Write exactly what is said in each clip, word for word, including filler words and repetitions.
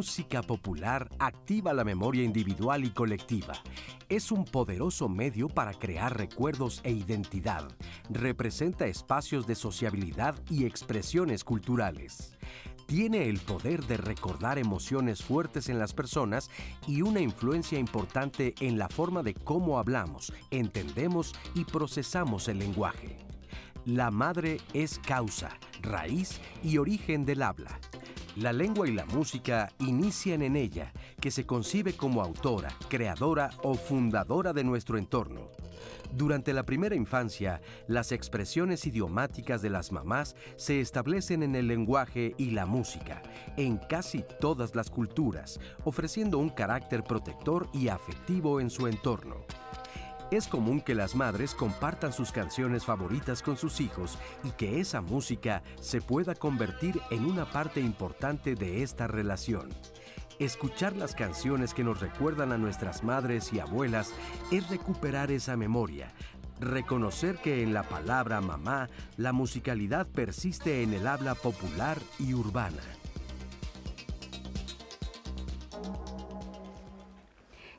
música popular activa la memoria individual y colectiva. Es un poderoso medio para crear recuerdos e identidad. Representa espacios de sociabilidad y expresiones culturales. Tiene el poder de recordar emociones fuertes en las personas y una influencia importante en la forma de cómo hablamos, entendemos y procesamos el lenguaje. La madre es causa, raíz y origen del habla. La lengua y la música inician en ella, que se concibe como autora, creadora o fundadora de nuestro entorno. Durante la primera infancia, las expresiones idiomáticas de las mamás se establecen en el lenguaje y la música, en casi todas las culturas, ofreciendo un carácter protector y afectivo en su entorno. Es común que las madres compartan sus canciones favoritas con sus hijos y que esa música se pueda convertir en una parte importante de esta relación. Escuchar las canciones que nos recuerdan a nuestras madres y abuelas es recuperar esa memoria, reconocer que en la palabra mamá la musicalidad persiste en el habla popular y urbana.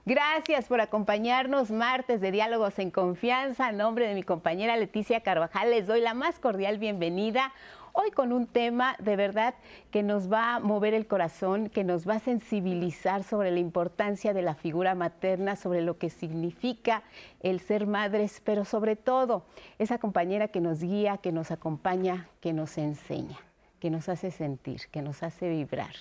Gracias por acompañarnos martes de Diálogos en Confianza. En nombre de mi compañera Leticia Carvajal les doy la más cordial bienvenida. Hoy con un tema de verdad que nos va a mover el corazón, que nos va a sensibilizar sobre la importancia de la figura materna, sobre lo que significa el ser madres, pero sobre todo esa compañera que nos guía, que nos acompaña, que nos enseña, que nos hace sentir, que nos hace vibrar,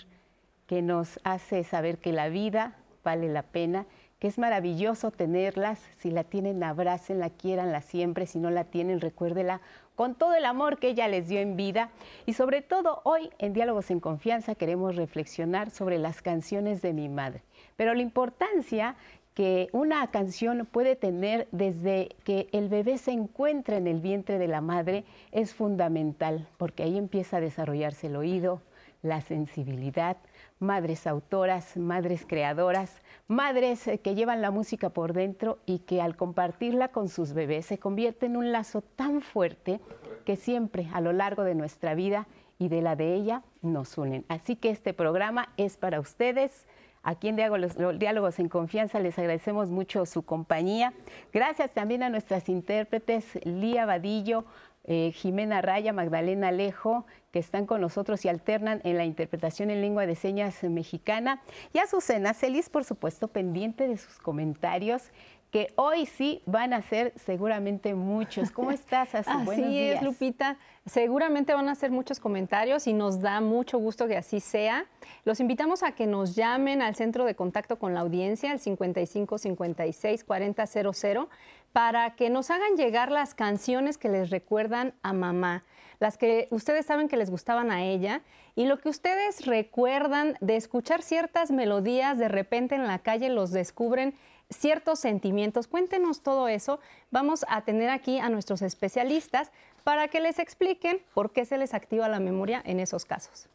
que nos hace saber que la vida vale la pena, que es maravilloso tenerlas. Si la tienen, abrácenla, quiéranla siempre. Si no la tienen, recuérdela con todo el amor que ella les dio en vida. Y sobre todo, hoy en Diálogos en Confianza queremos reflexionar sobre las canciones de mi madre. Pero la importancia que una canción puede tener desde que el bebé se encuentra en el vientre de la madre es fundamental, porque ahí empieza a desarrollarse el oído, la sensibilidad. Madres autoras, madres creadoras, madres que llevan la música por dentro y que al compartirla con sus bebés se convierte en un lazo tan fuerte que siempre a lo largo de nuestra vida y de la de ella nos unen. Así que este programa es para ustedes. Aquí en Diálogos en Confianza les agradecemos mucho su compañía. Gracias también a nuestras intérpretes Lía Vadillo, Eh, Jimena Raya, Magdalena Alejo, que están con nosotros y alternan en la interpretación en lengua de señas mexicana. Y Azucena Celis, por supuesto, pendiente de sus comentarios, que hoy sí van a ser seguramente muchos. ¿Cómo estás, Azu? Así Buenos días. es, Lupita. Seguramente van a hacer muchos comentarios y nos da mucho gusto que así sea. Los invitamos a que nos llamen al Centro de Contacto con la Audiencia, al cincuenta y cinco, cincuenta y seis, cuarenta, cero cero, para que nos hagan llegar las canciones que les recuerdan a mamá, las que ustedes saben que les gustaban a ella, y lo que ustedes recuerdan de escuchar ciertas melodías, de repente en la calle los descubren ciertos sentimientos. Cuéntenos todo eso. Vamos a tener aquí a nuestros especialistas para que les expliquen por qué se les activa la memoria en esos casos.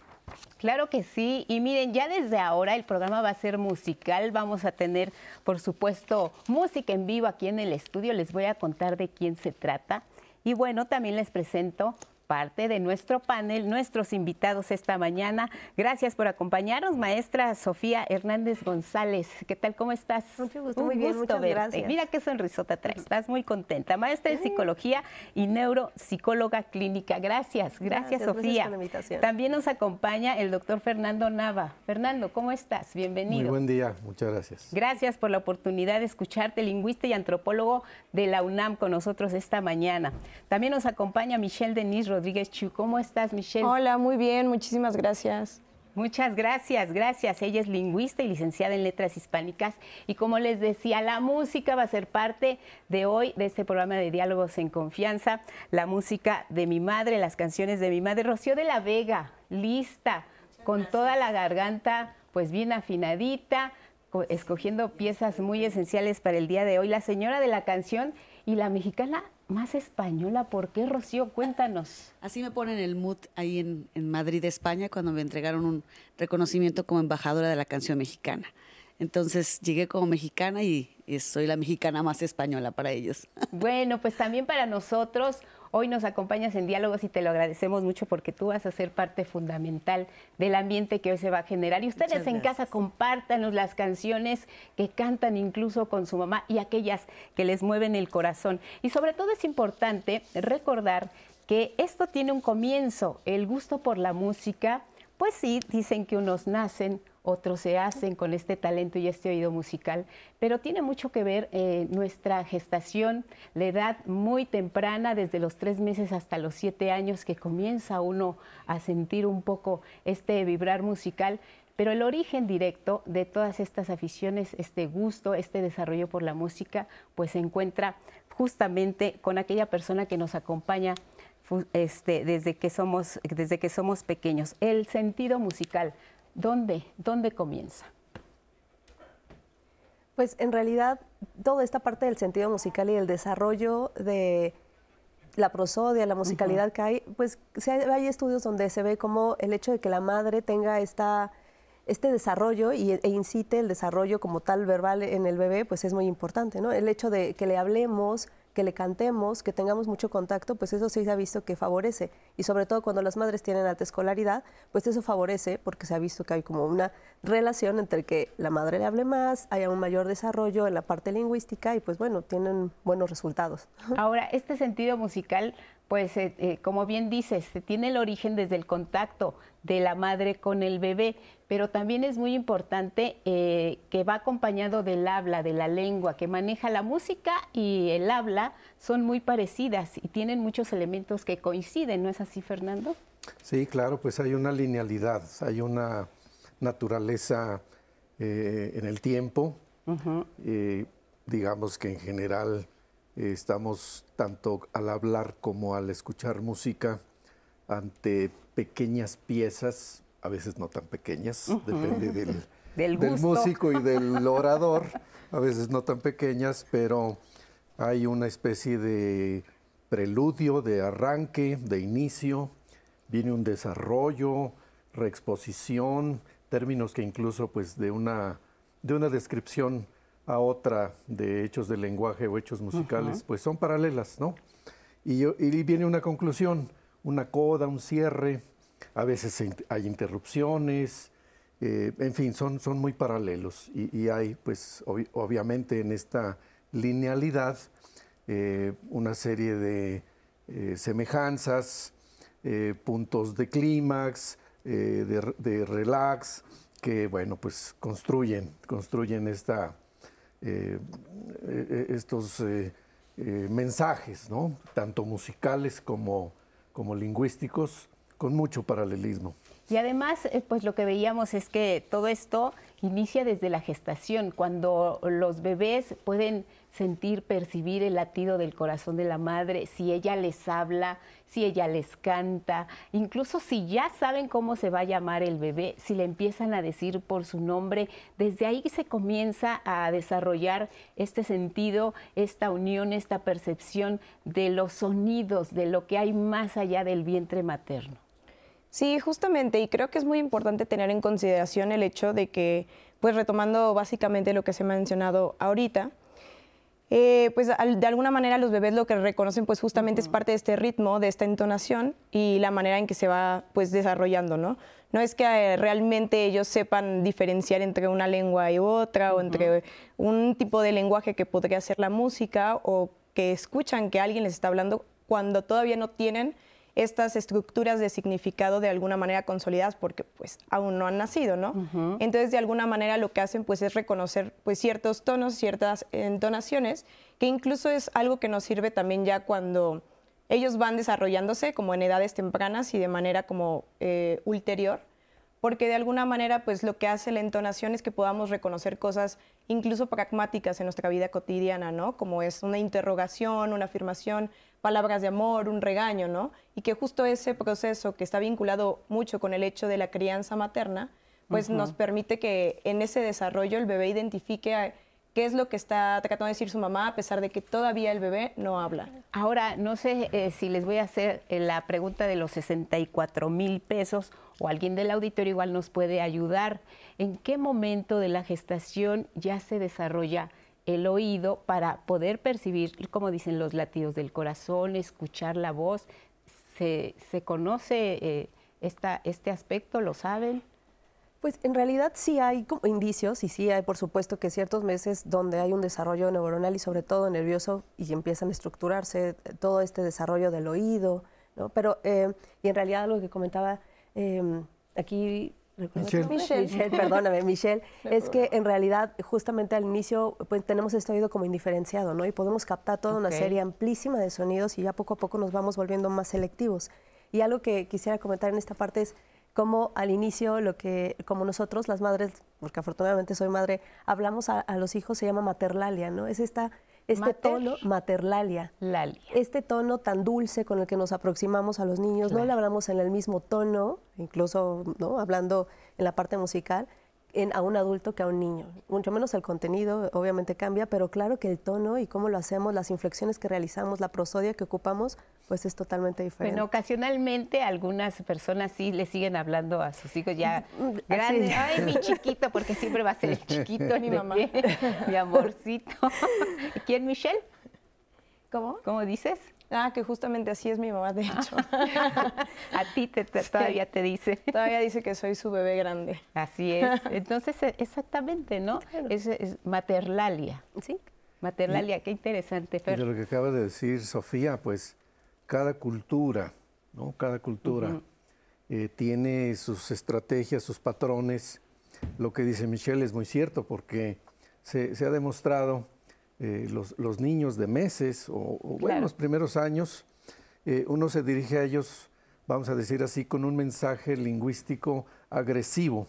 Claro que sí, y miren, ya desde ahora el programa va a ser musical. Vamos a tener, por supuesto, música en vivo aquí en el estudio. Les voy a contar de quién se trata. Y bueno, también les presento parte de nuestro panel, nuestros invitados esta mañana. Gracias por acompañarnos, maestra Sofía Hernández González. ¿Qué tal? ¿Cómo estás? Mucho gusto, muy bien, muchas gracias. Mira qué sonrisota traes, estás muy contenta. Maestra de Psicología y neuropsicóloga clínica. Gracias, gracias, gracias Sofía. Gracias por la invitación. También nos acompaña el doctor Fernando Nava. Fernando, ¿cómo estás? Bienvenido. Muy buen día, muchas gracias. Gracias por la oportunidad de escucharte, lingüista y antropólogo de la UNAM con nosotros esta mañana. También nos acompaña Michelle Denise Rodríguez Chu. ¿Cómo estás, Michelle? Hola, muy bien, muchísimas gracias. Muchas gracias, gracias. Ella es lingüista y licenciada en Letras Hispánicas. Y como les decía, la música va a ser parte de hoy, de este programa de Diálogos en Confianza. La música de mi madre, las canciones de mi madre. Rocío de la Vega, lista, con toda la garganta pues bien afinadita, escogiendo piezas muy esenciales para el día de hoy. La señora de la canción y la mexicana más española. ¿Por qué, Rocío? Cuéntanos. Así me ponen el mood ahí en, en Madrid, España, cuando me entregaron un reconocimiento como embajadora de la canción mexicana. Entonces llegué como mexicana y, y soy la mexicana más española para ellos. Bueno, pues también para nosotros. Hoy nos acompañas en Diálogos y te lo agradecemos mucho porque tú vas a ser parte fundamental del ambiente que hoy se va a generar. Y ustedes en casa, compártanos las canciones que cantan incluso con su mamá y aquellas que les mueven el corazón. Y sobre todo es importante recordar que esto tiene un comienzo, el gusto por la música. Pues sí, dicen que unos nacen, otros se hacen con este talento y este oído musical, pero tiene mucho que ver eh, nuestra gestación, la edad muy temprana, desde los tres meses hasta los siete años, que comienza uno a sentir un poco este vibrar musical, pero el origen directo de todas estas aficiones, este gusto, este desarrollo por la música, pues se encuentra justamente con aquella persona que nos acompaña este, desde que somos, desde que somos pequeños. El sentido musical. ¿Dónde? ¿Dónde comienza? Pues en realidad toda esta parte del sentido musical y el desarrollo de la prosodia, la musicalidad uh-huh. que hay, pues hay estudios donde se ve como el hecho de que la madre tenga esta, este desarrollo y, e incite el desarrollo como tal verbal en el bebé, pues es muy importante, ¿no? El hecho de que le hablemos, que le cantemos, que tengamos mucho contacto, pues eso sí se ha visto que favorece. Y sobre todo cuando las madres tienen alta escolaridad, pues eso favorece porque se ha visto que hay como una relación entre que la madre le hable más, haya un mayor desarrollo en la parte lingüística y pues bueno, tienen buenos resultados. Ahora, este sentido musical, pues eh, eh, como bien dices, tiene el origen desde el contacto de la madre con el bebé, pero también es muy importante eh, que va acompañado del habla, de la lengua, que maneja la música y el habla, son muy parecidas y tienen muchos elementos que coinciden, ¿no es así, Fernando? Sí, claro, pues hay una linealidad, hay una naturaleza eh, en el tiempo, uh-huh. eh, digamos que en general eh, estamos tanto al hablar como al escuchar música ante pequeñas piezas, a veces no tan pequeñas, uh-huh. depende del, del, del músico y del orador, a veces no tan pequeñas, pero hay una especie de preludio, de arranque, de inicio, viene un desarrollo, reexposición, términos que incluso pues de una, de una descripción a otra de hechos del lenguaje o hechos musicales, uh-huh. pues son paralelas, ¿no? Y, y viene una conclusión, una coda, un cierre, a veces hay interrupciones, eh, en fin, son, son muy paralelos y, y hay pues ob- obviamente en esta linealidad eh, una serie de eh, semejanzas, eh, puntos de clímax, eh, de, de relax, que bueno, pues construyen, construyen esta, eh, estos eh, eh, mensajes, ¿no? Tanto musicales como, como lingüísticos, con mucho paralelismo. Y además, eh, pues lo que veíamos es que todo esto inicia desde la gestación, cuando los bebés pueden sentir, percibir el latido del corazón de la madre, si ella les habla, si ella les canta, incluso si ya saben cómo se va a llamar el bebé, si le empiezan a decir por su nombre, desde ahí se comienza a desarrollar este sentido, esta unión, esta percepción de los sonidos, de lo que hay más allá del vientre materno. Sí, justamente, y creo que es muy importante tener en consideración el hecho de que, pues retomando básicamente lo que se ha mencionado ahorita, eh, pues al, de alguna manera los bebés lo que reconocen pues justamente uh-huh. es parte de este ritmo, de esta entonación y la manera en que se va pues desarrollando, ¿no? No es que eh, realmente ellos sepan diferenciar entre una lengua y otra uh-huh. o entre un tipo de lenguaje que podría ser la música o que escuchan que alguien les está hablando cuando todavía no tienen estas estructuras de significado de alguna manera consolidadas porque pues aún no han nacido, ¿no? Uh-huh. Entonces de alguna manera lo que hacen pues es reconocer pues ciertos tonos, ciertas entonaciones, que incluso es algo que nos sirve también ya cuando ellos van desarrollándose como en edades tempranas y de manera como eh, ulterior, porque de alguna manera pues lo que hace la entonación es que podamos reconocer cosas incluso pragmáticas en nuestra vida cotidiana, ¿no? Como es una interrogación, una afirmación, palabras de amor, un regaño, ¿no? Y que justo ese proceso que está vinculado mucho con el hecho de la crianza materna, pues uh-huh. nos permite que en ese desarrollo el bebé identifique qué es lo que está tratando de decir su mamá, a pesar de que todavía el bebé no habla. Ahora, no sé eh, si les voy a hacer eh, la pregunta de los sesenta y cuatro mil pesos, o alguien del auditorio igual nos puede ayudar. ¿En qué momento de la gestación ya se desarrolla el oído para poder percibir, como dicen, los latidos del corazón, escuchar la voz? ¿Se, se conoce eh, esta, este aspecto? ¿Lo saben? Pues en realidad sí hay indicios y sí hay, por supuesto, que ciertos meses donde hay un desarrollo neuronal y sobre todo nervioso y empiezan a estructurarse todo este desarrollo del oído, ¿no? Pero, eh, y en realidad lo que comentaba eh, aquí... Michelle. Michelle. Michelle, perdóname, Michelle, no es problema. Que en realidad justamente al inicio pues tenemos este oído como indiferenciado, ¿no? Y podemos captar toda okay. una serie amplísima de sonidos y ya poco a poco nos vamos volviendo más selectivos. Y algo que quisiera comentar en esta parte es cómo al inicio, lo que, como nosotros las madres, porque afortunadamente soy madre, hablamos a, a los hijos, se llama materlalia, ¿no? Es esta... Este Mater. tono, materlalia, Lalia. este tono tan dulce con el que nos aproximamos a los niños, claro. no le hablamos en el mismo tono, incluso ¿no? hablando en la parte musical, en, a un adulto que a un niño. Mucho menos el contenido, obviamente cambia, pero claro que el tono y cómo lo hacemos, las inflexiones que realizamos, la prosodia que ocupamos, pues es totalmente diferente. Bueno, ocasionalmente algunas personas sí le siguen hablando a sus hijos ya grandes. Ay, mi chiquito, porque siempre va a ser el chiquito, mi mamá. Qué? Mi amorcito. ¿Quién, Michelle? ¿Cómo? ¿Cómo dices? Ah, que justamente así es mi mamá, de hecho. A ti te, te, todavía sí. te dice. Todavía dice que soy su bebé grande. Así es. Entonces, exactamente, ¿no? Claro. Es, es materlalia. Sí. Materlalia, qué interesante, Fer. Y de lo que acaba de decir Sofía, pues... Cada cultura, ¿no? Cada cultura uh-huh. eh, tiene sus estrategias, sus patrones. Lo que dice Michelle es muy cierto porque se, se ha demostrado eh, los, los niños de meses o, o claro. bueno, los primeros años, eh, uno se dirige a ellos, vamos a decir así, con un mensaje lingüístico agresivo.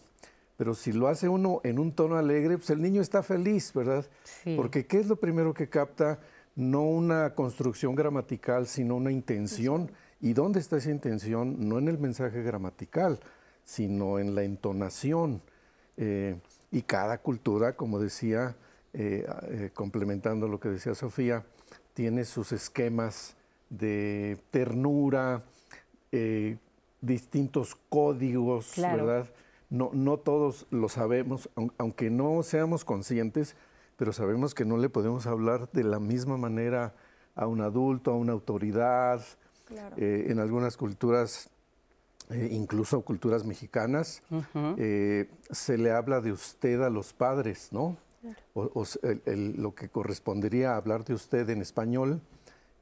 Pero si lo hace uno en un tono alegre, pues el niño está feliz, ¿verdad? Sí. Porque ¿qué es lo primero que capta? No una construcción gramatical, sino una intención. ¿Y dónde está esa intención? No en el mensaje gramatical, sino en la entonación. Eh, y cada cultura, como decía, eh, eh, complementando lo que decía Sofía, tiene sus esquemas de ternura, eh, distintos códigos, claro. ¿verdad? No, no todos lo sabemos, aunque no seamos conscientes, pero sabemos que no le podemos hablar de la misma manera a un adulto, a una autoridad. Claro. Eh, en algunas culturas, eh, incluso culturas mexicanas, uh-huh. eh, se le habla de usted a los padres, ¿no? Claro. O, o el, el, lo que correspondería hablar de usted en español.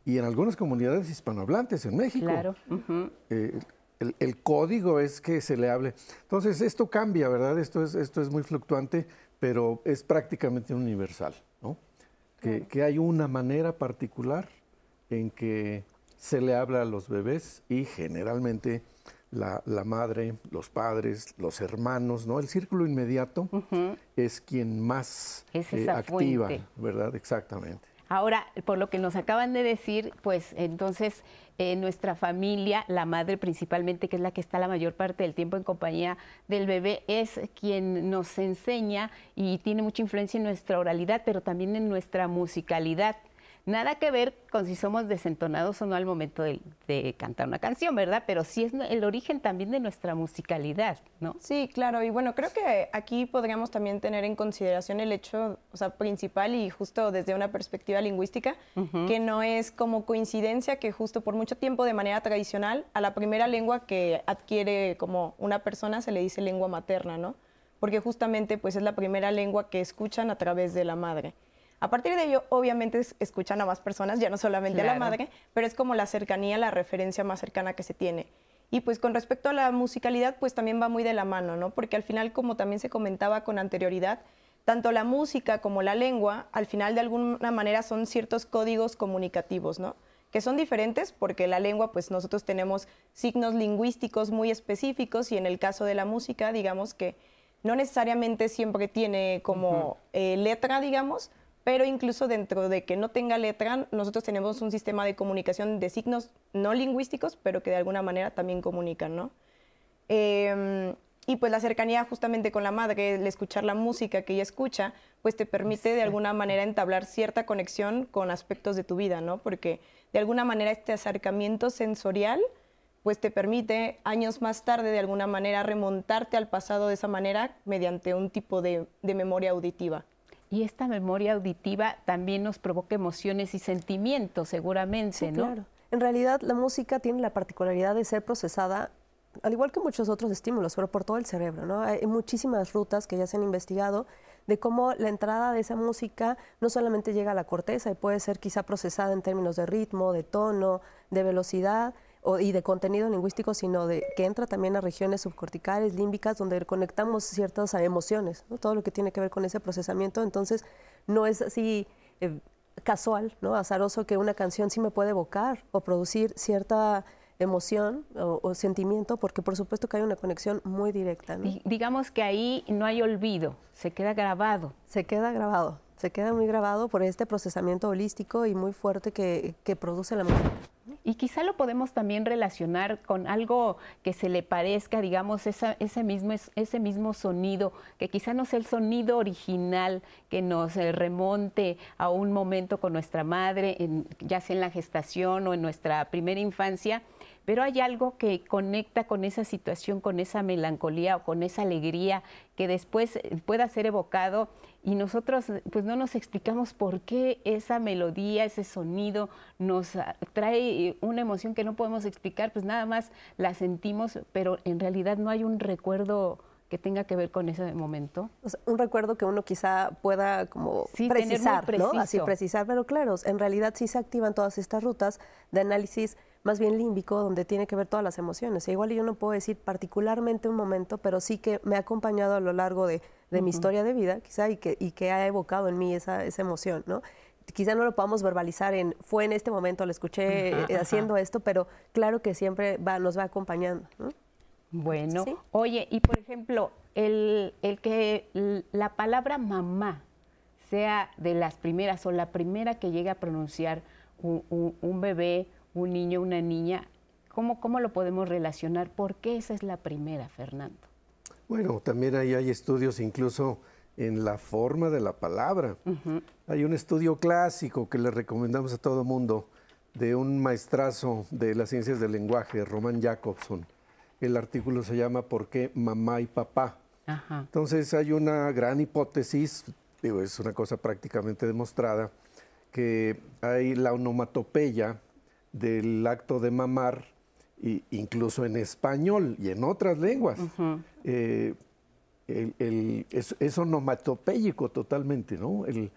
Y en algunas comunidades hispanohablantes en México, claro. uh-huh. eh, el, el código es que se le hable. Entonces, esto cambia, ¿verdad? Esto es, esto es muy fluctuante, pero es prácticamente universal, ¿no? Claro. Que, que hay una manera particular en que se le habla a los bebés y generalmente la, la madre, los padres, los hermanos, ¿no? El círculo inmediato uh-huh. es quien más es eh, activa, fuente. ¿Verdad? Exactamente. Ahora, por lo que nos acaban de decir, pues entonces eh, nuestra familia, la madre principalmente, que es la que está la mayor parte del tiempo en compañía del bebé, es quien nos enseña y tiene mucha influencia en nuestra oralidad, pero también en nuestra musicalidad. Nada que ver con si somos desentonados o no al momento de, de cantar una canción, ¿verdad? Pero sí es el origen también de nuestra musicalidad, ¿no? Sí, claro. Y bueno, creo que aquí podríamos también tener en consideración el hecho, o sea, principal y justo desde una perspectiva lingüística, uh-huh. que no es como coincidencia que justo por mucho tiempo de manera tradicional a la primera lengua que adquiere como una persona se le dice lengua materna, ¿no? Porque justamente pues es la primera lengua que escuchan a través de la madre. A partir de ello, obviamente, escuchan a más personas, ya no solamente claro. a la madre, pero es como la cercanía, la referencia más cercana que se tiene. Y pues con respecto a la musicalidad, pues también va muy de la mano, ¿no? Porque al final, como también se comentaba con anterioridad, tanto la música como la lengua, al final de alguna manera son ciertos códigos comunicativos, ¿no? Que son diferentes porque la lengua, pues nosotros tenemos signos lingüísticos muy específicos y en el caso de la música, digamos que no necesariamente siempre tiene como uh-huh. eh, letra, digamos, pero incluso dentro de que no tenga letra, nosotros tenemos un sistema de comunicación de signos no lingüísticos, pero que de alguna manera también comunican, ¿no? Eh, y pues la cercanía justamente con la madre, el escuchar la música que ella escucha, pues te permite de alguna manera entablar cierta conexión con aspectos de tu vida, ¿no? Porque de alguna manera este acercamiento sensorial pues te permite años más tarde de alguna manera remontarte al pasado de esa manera mediante un tipo de, de memoria auditiva. Y esta memoria auditiva también nos provoca emociones y sentimientos seguramente, sí, ¿no? Claro. En realidad la música tiene la particularidad de ser procesada al igual que muchos otros estímulos, pero por todo el cerebro, ¿no? Hay muchísimas rutas que ya se han investigado de cómo la entrada de esa música no solamente llega a la corteza y puede ser quizá procesada en términos de ritmo, de tono, de velocidad o, y de contenido lingüístico, sino de que entra también a regiones subcorticales, límbicas, donde conectamos ciertas emociones, ¿no? Todo lo que tiene que ver con ese procesamiento. Entonces no es así eh, casual, ¿no? Azaroso que una canción sí me puede evocar o producir cierta emoción o, o sentimiento, porque por supuesto que hay una conexión muy directa, ¿no? Digamos que ahí no hay olvido, se queda grabado. Se queda grabado, se queda muy grabado por este procesamiento holístico y muy fuerte que, que produce la música. Y quizá lo podemos también relacionar con algo que se le parezca, digamos, esa, ese, mismo, ese mismo sonido, que quizá no sea el sonido original que nos remonte a un momento con nuestra madre, en, ya sea en la gestación o en nuestra primera infancia, pero hay algo que conecta con esa situación, con esa melancolía o con esa alegría que después pueda ser evocado y nosotros pues no nos explicamos por qué esa melodía, ese sonido nos trae una emoción que no podemos explicar, pues nada más la sentimos, pero en realidad no hay un recuerdo que tenga que ver con ese momento. O sea, un recuerdo que uno quizá pueda como sí, precisar, ¿no? Así precisar, pero claro, en realidad sí se activan todas estas rutas de análisis más bien límbico, donde tiene que ver todas las emociones. E igual yo no puedo decir particularmente un momento, pero sí que me ha acompañado a lo largo de, de uh-huh. mi historia de vida, quizá, y que, y que ha evocado en mí esa, esa emoción, ¿no? Quizá no lo podamos verbalizar en, fue en este momento, lo escuché uh-huh, haciendo uh-huh. esto, pero claro que siempre va, nos va acompañando, ¿no? Bueno, ¿sí? Oye, y por ejemplo, el, el que la palabra mamá sea de las primeras o la primera que llegue a pronunciar un, un, un bebé, un niño, una niña, ¿cómo, cómo lo podemos relacionar? ¿Por qué esa es la primera, Fernando? Bueno, también ahí hay estudios incluso en la forma de la palabra. Uh-huh. Hay un estudio clásico que le recomendamos a todo mundo de un maestrazo de las ciencias del lenguaje, Roman Jakobson. El artículo se llama ¿Por qué mamá y papá? Uh-huh. Entonces hay una gran hipótesis, digo, es una cosa prácticamente demostrada, que hay la onomatopeya del acto de mamar, incluso en español y en otras lenguas. Uh-huh. eh, el, el, es, es onomatopéyico totalmente, ¿no? El,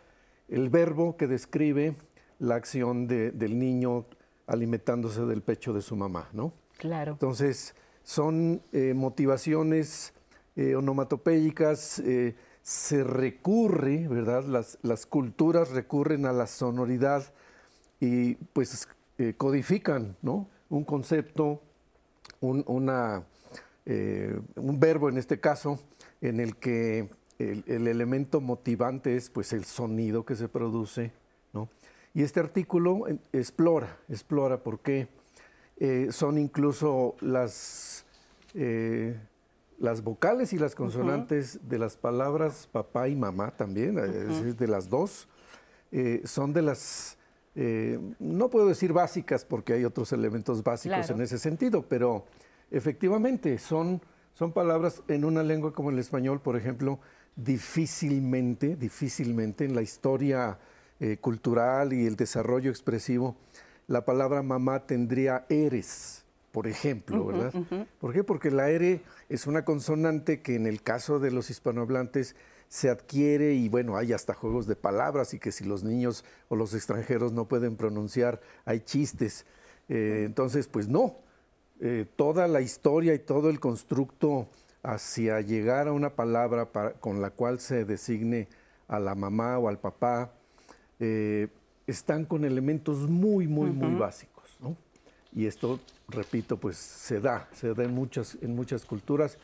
el verbo que describe la acción de, del niño alimentándose del pecho de su mamá, ¿no? Claro. Entonces, son eh, motivaciones eh, onomatopéyicas, eh, se recurre, ¿verdad? Las, las culturas recurren a la sonoridad y pues Eh, codifican, ¿no? Un concepto, un, una, eh, un verbo en este caso, en el que el, el elemento motivante es pues, el sonido que se produce, ¿no? Y este artículo eh, explora, explora por qué eh, son incluso las, eh, las vocales y las consonantes uh-huh. de las palabras papá y mamá también, uh-huh. es, es de las dos, eh, son de las... Eh, no puedo decir básicas porque hay otros elementos básicos claro. en ese sentido, pero efectivamente son, son palabras en una lengua como el español, por ejemplo, difícilmente, difícilmente en la historia eh, cultural y el desarrollo expresivo, la palabra mamá tendría eres, por ejemplo, uh-huh, ¿verdad? Uh-huh. ¿Por qué? Porque la ere es una consonante que en el caso de los hispanohablantes se adquiere y bueno, hay hasta juegos de palabras y que si los niños o los extranjeros no pueden pronunciar, hay chistes. Eh, entonces, pues no, eh, toda la historia y todo el constructo hacia llegar a una palabra para, con la cual se designe a la mamá o al papá, eh, están con elementos muy, muy, uh-huh. muy básicos, ¿no? Y esto, repito, pues se da, se da en muchas, en muchas culturas.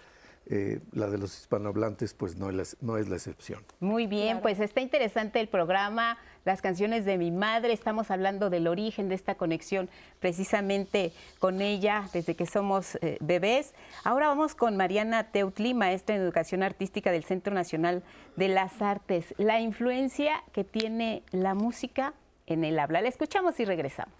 Eh, la de los hispanohablantes, pues no es, no es la excepción. Muy bien, claro. Pues está interesante el programa, las canciones de mi madre, estamos hablando del origen de esta conexión precisamente con ella desde que somos eh, bebés. Ahora vamos con Mariana Teutli, maestra en Educación Artística del Centro Nacional de las Artes, la influencia que tiene la música en el habla. La escuchamos y regresamos.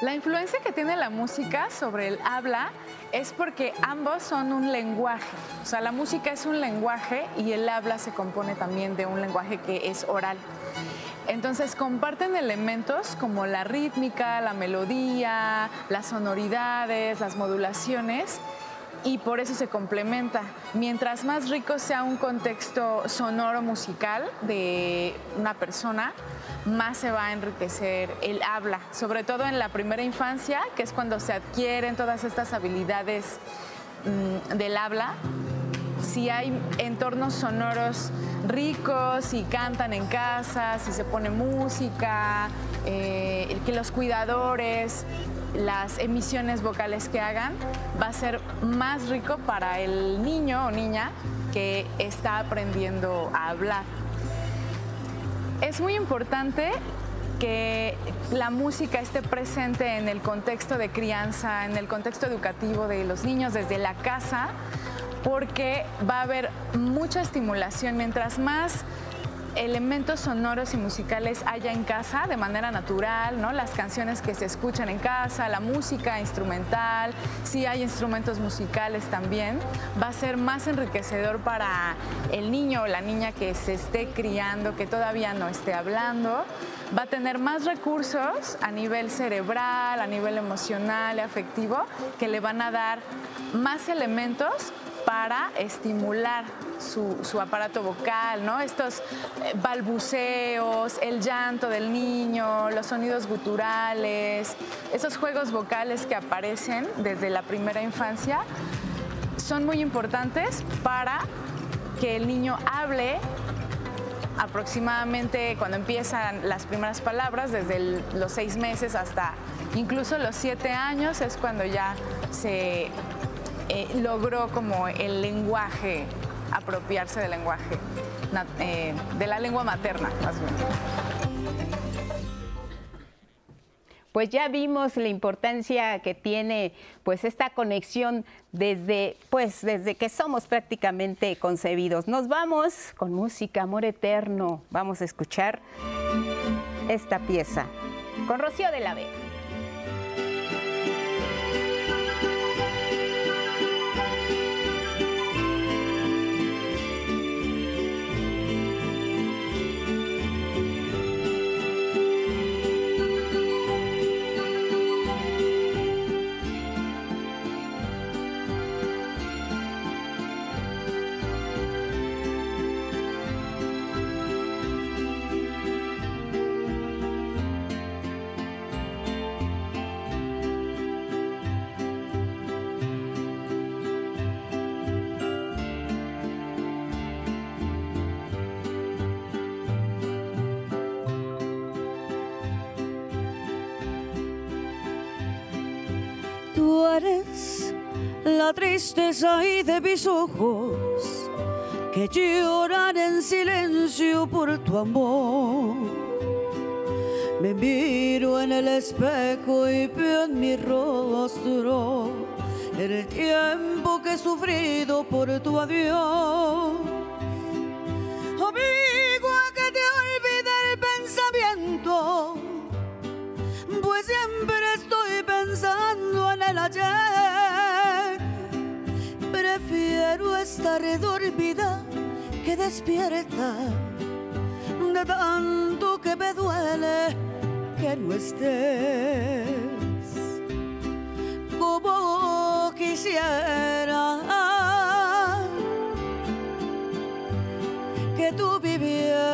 La influencia que tiene la música sobre el habla es porque ambos son un lenguaje. O sea, la música es un lenguaje y el habla se compone también de un lenguaje que es oral. Entonces comparten elementos como la rítmica, la melodía, las sonoridades, las modulaciones, y por eso se complementa. Mientras más rico sea un contexto sonoro musical de una persona, más se va a enriquecer el habla, sobre todo en la primera infancia, que es cuando se adquieren todas estas habilidades mmm, del habla. Si hay entornos sonoros ricos, si cantan en casa, si se pone música, eh, que los cuidadores, las emisiones vocales que hagan, va a ser más rico para el niño o niña que está aprendiendo a hablar. Es muy importante que la música esté presente en el contexto de crianza, en el contexto educativo de los niños desde la casa, porque va a haber mucha estimulación. Mientras más elementos sonoros y musicales haya en casa de manera natural, ¿no? Las canciones que se escuchan en casa, la música instrumental, si hay instrumentos musicales también, va a ser más enriquecedor para el niño o la niña que se esté criando, que todavía no esté hablando. Va a tener más recursos a nivel cerebral, a nivel emocional y afectivo, que le van a dar más elementos para estimular su, su aparato vocal, ¿no? Estos balbuceos, el llanto del niño, los sonidos guturales, esos juegos vocales que aparecen desde la primera infancia son muy importantes para que el niño hable aproximadamente cuando empiezan las primeras palabras, desde el, los seis meses hasta incluso los siete años es cuando ya se... Eh, logró como el lenguaje, apropiarse del lenguaje, eh, de la lengua materna, más bien. Pues ya vimos la importancia que tiene pues esta conexión desde, pues, desde que somos prácticamente concebidos. Nos vamos con música, amor eterno. Vamos a escuchar esta pieza con Rocío de la Vega. Tú eres la tristeza y de mis ojos que lloran en silencio por tu amor. Me miro en el espejo y veo en mi rostro el tiempo que he sufrido por tu adiós. Amigo, a que te olvide el pensamiento, pues siempre estoy pensando en el ayer. Prefiero estar dormida que despierta, de tanto que me duele que no estés. Como quisiera que tú vivieras,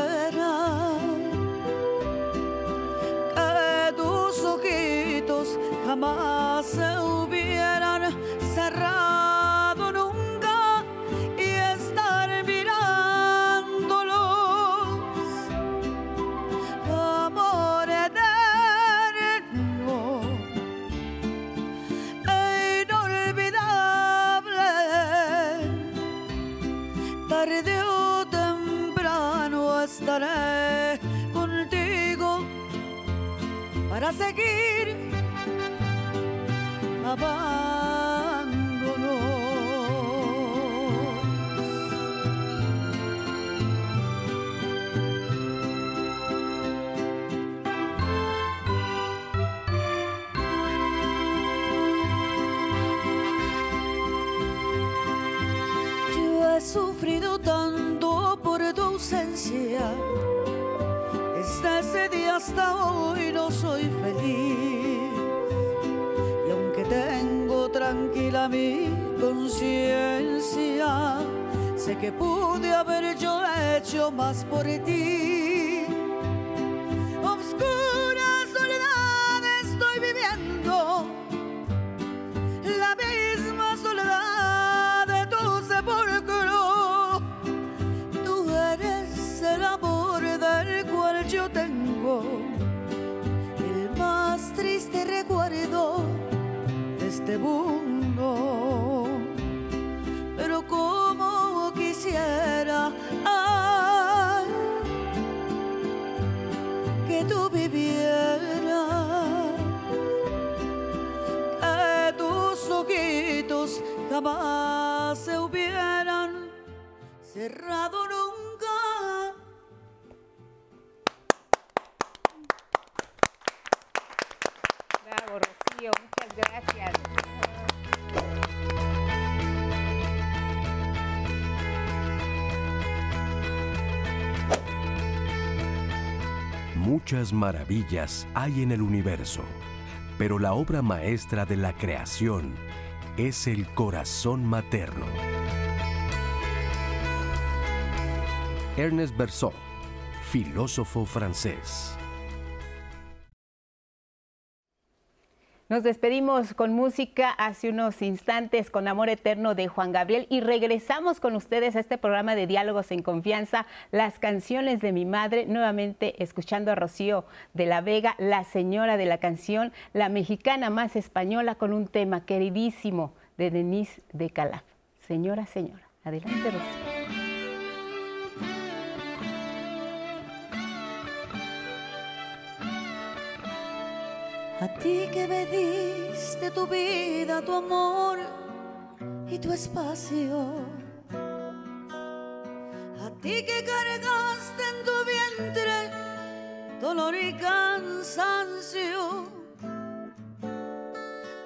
jamás se hubieran cerrado nunca y estar mirándolos. Amor eterno, tarde o temprano estaré contigo para seguir amándonos. Yo he sufrido tanto por tu ausencia, desde ese día hasta hoy no soy feliz. Y aunque tengo tranquila mi conciencia, sé que pude haber yo hecho más por ti. Obscura soledad estoy viviendo, la misma soledad de tu sepulcro. Tú eres el amor del cual yo tengo el más triste recuerdo este mundo, pero como quisiera, ay, que tú vivieras, que tus ojitos jamás se hubieran cerrado nunca. Bravo, Rocío, muchas gracias. Muchas maravillas hay en el universo, pero la obra maestra de la creación es el corazón materno. Ernest Bersot, filósofo francés. Nos despedimos con música hace unos instantes con Amor Eterno de Juan Gabriel y regresamos con ustedes a este programa de Diálogos en Confianza, las canciones de mi madre, nuevamente escuchando a Rocío de la Vega, la señora de la canción, la mexicana más española, con un tema queridísimo de Denise de Calaf. Señora, señora. Adelante, Rocío. A ti que me diste tu vida, tu amor y tu espacio. A ti que cargaste en tu vientre dolor y cansancio.